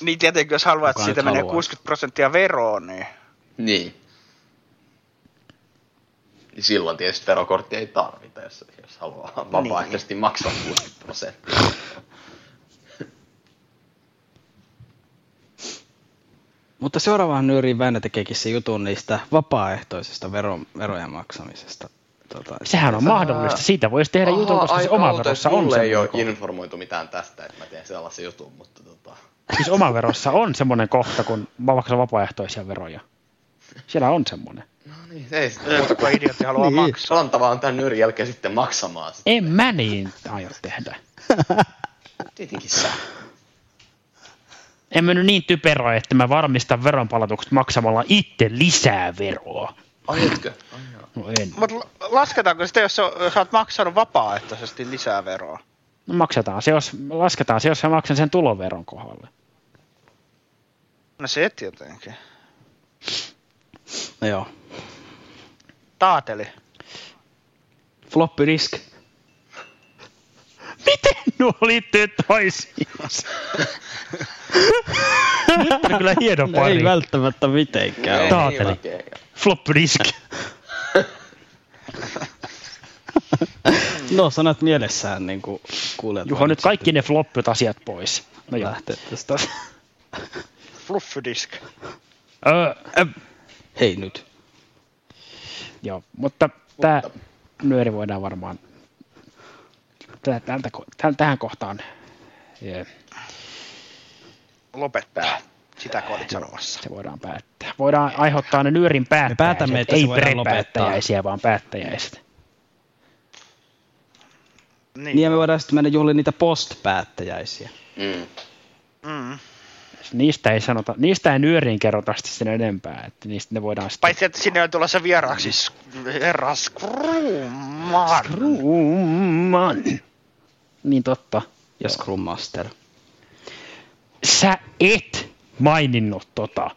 Niin tietenkin, jos haluaa, että siitä menee kuusikymmentä prosenttia veroon, niin... Niin. Silloin tietysti verokorttia ei tarvita, jos, jos haluaa vapaaehtoisesti niin. maksaa kuusikymmentä prosenttia. Mutta seuraavahan nyöriin Väinö tekeekin se jutun niistä vapaaehtoisesta vero, verojen maksamisesta. Tota, sehän on se, mahdollista. Siitä voisi tehdä aha, jutun, koska siis oma verossa on semmoinen. Ei ole informoitu mitään tästä, että mä teen sellaisen jutun, mutta tota... Siis oma verossa on semmoinen kohta, kun mä maksan vapaaehtoisia veroja. Siellä on semmoinen. No niin, ei sitä muuta kuin idiotti haluaa niin. maksaa. Rantava on tämän nyörin jälkeen sitten maksamaan. Sitten. En mä niin aio tehdä. Tietenkin sä. En mennyt niin typeroa, että mä varmistan veronpalautukset maksamalla itse lisää veroa. Ai etkö? No en. Mutta lasketaanko sitä, jos sä oot maksanut vapaaehtoisesti lisää veroa? No maksetaan se, jos, lasketaan se, jos mä maksan sen tuloveron kohdalle. No se et jotenkin. No joo. Taateli. Floppy disk. Miten nuo liittyy toisiinsa? Nyt on kyllä hieno pari. Ei välttämättä mitenkään. Taateli. Floppy disk. No sanat mielessään niin kuin kuulet. Juho, nyt kaikki ne floppyt asiat pois. No joo. Lähtee tästä. Floppy disk. Öö, äh. Hei nyt. Joo, mutta, mutta. Tää nyöri voidaan varmaan... Tältä, tähän kohtaan yeah. lopettaa. Sitä kohdit sanomassa. Se voidaan päättää. Voidaan ei. aiheuttaa ne nyörin päättäjäiset. Ei perepäättäjäisiä, vaan päättäjäiset. Niin. niin ja me voidaan sitten mennä juhliin niitä postpäättäjäisiä. Mm. Mm. niistä ei sanota, niistä ei nyöriin kerrota sen enempää, että niistä ne voidaan... Paitsi, että sinne on tulossa vieraaksi herra Scrumman. Scrumman. Niin totta. Ja Scrum Master. Sä et maininnut tota.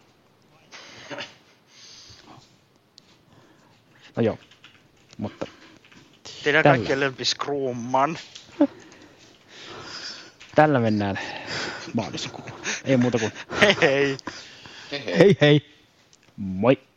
No joo, mutta... Teidän kaikkien lempi Scrumman. Tällä mennään maaliskuun. Ei muuta kuin hei hei. Hei hei. Hei hei. Moi.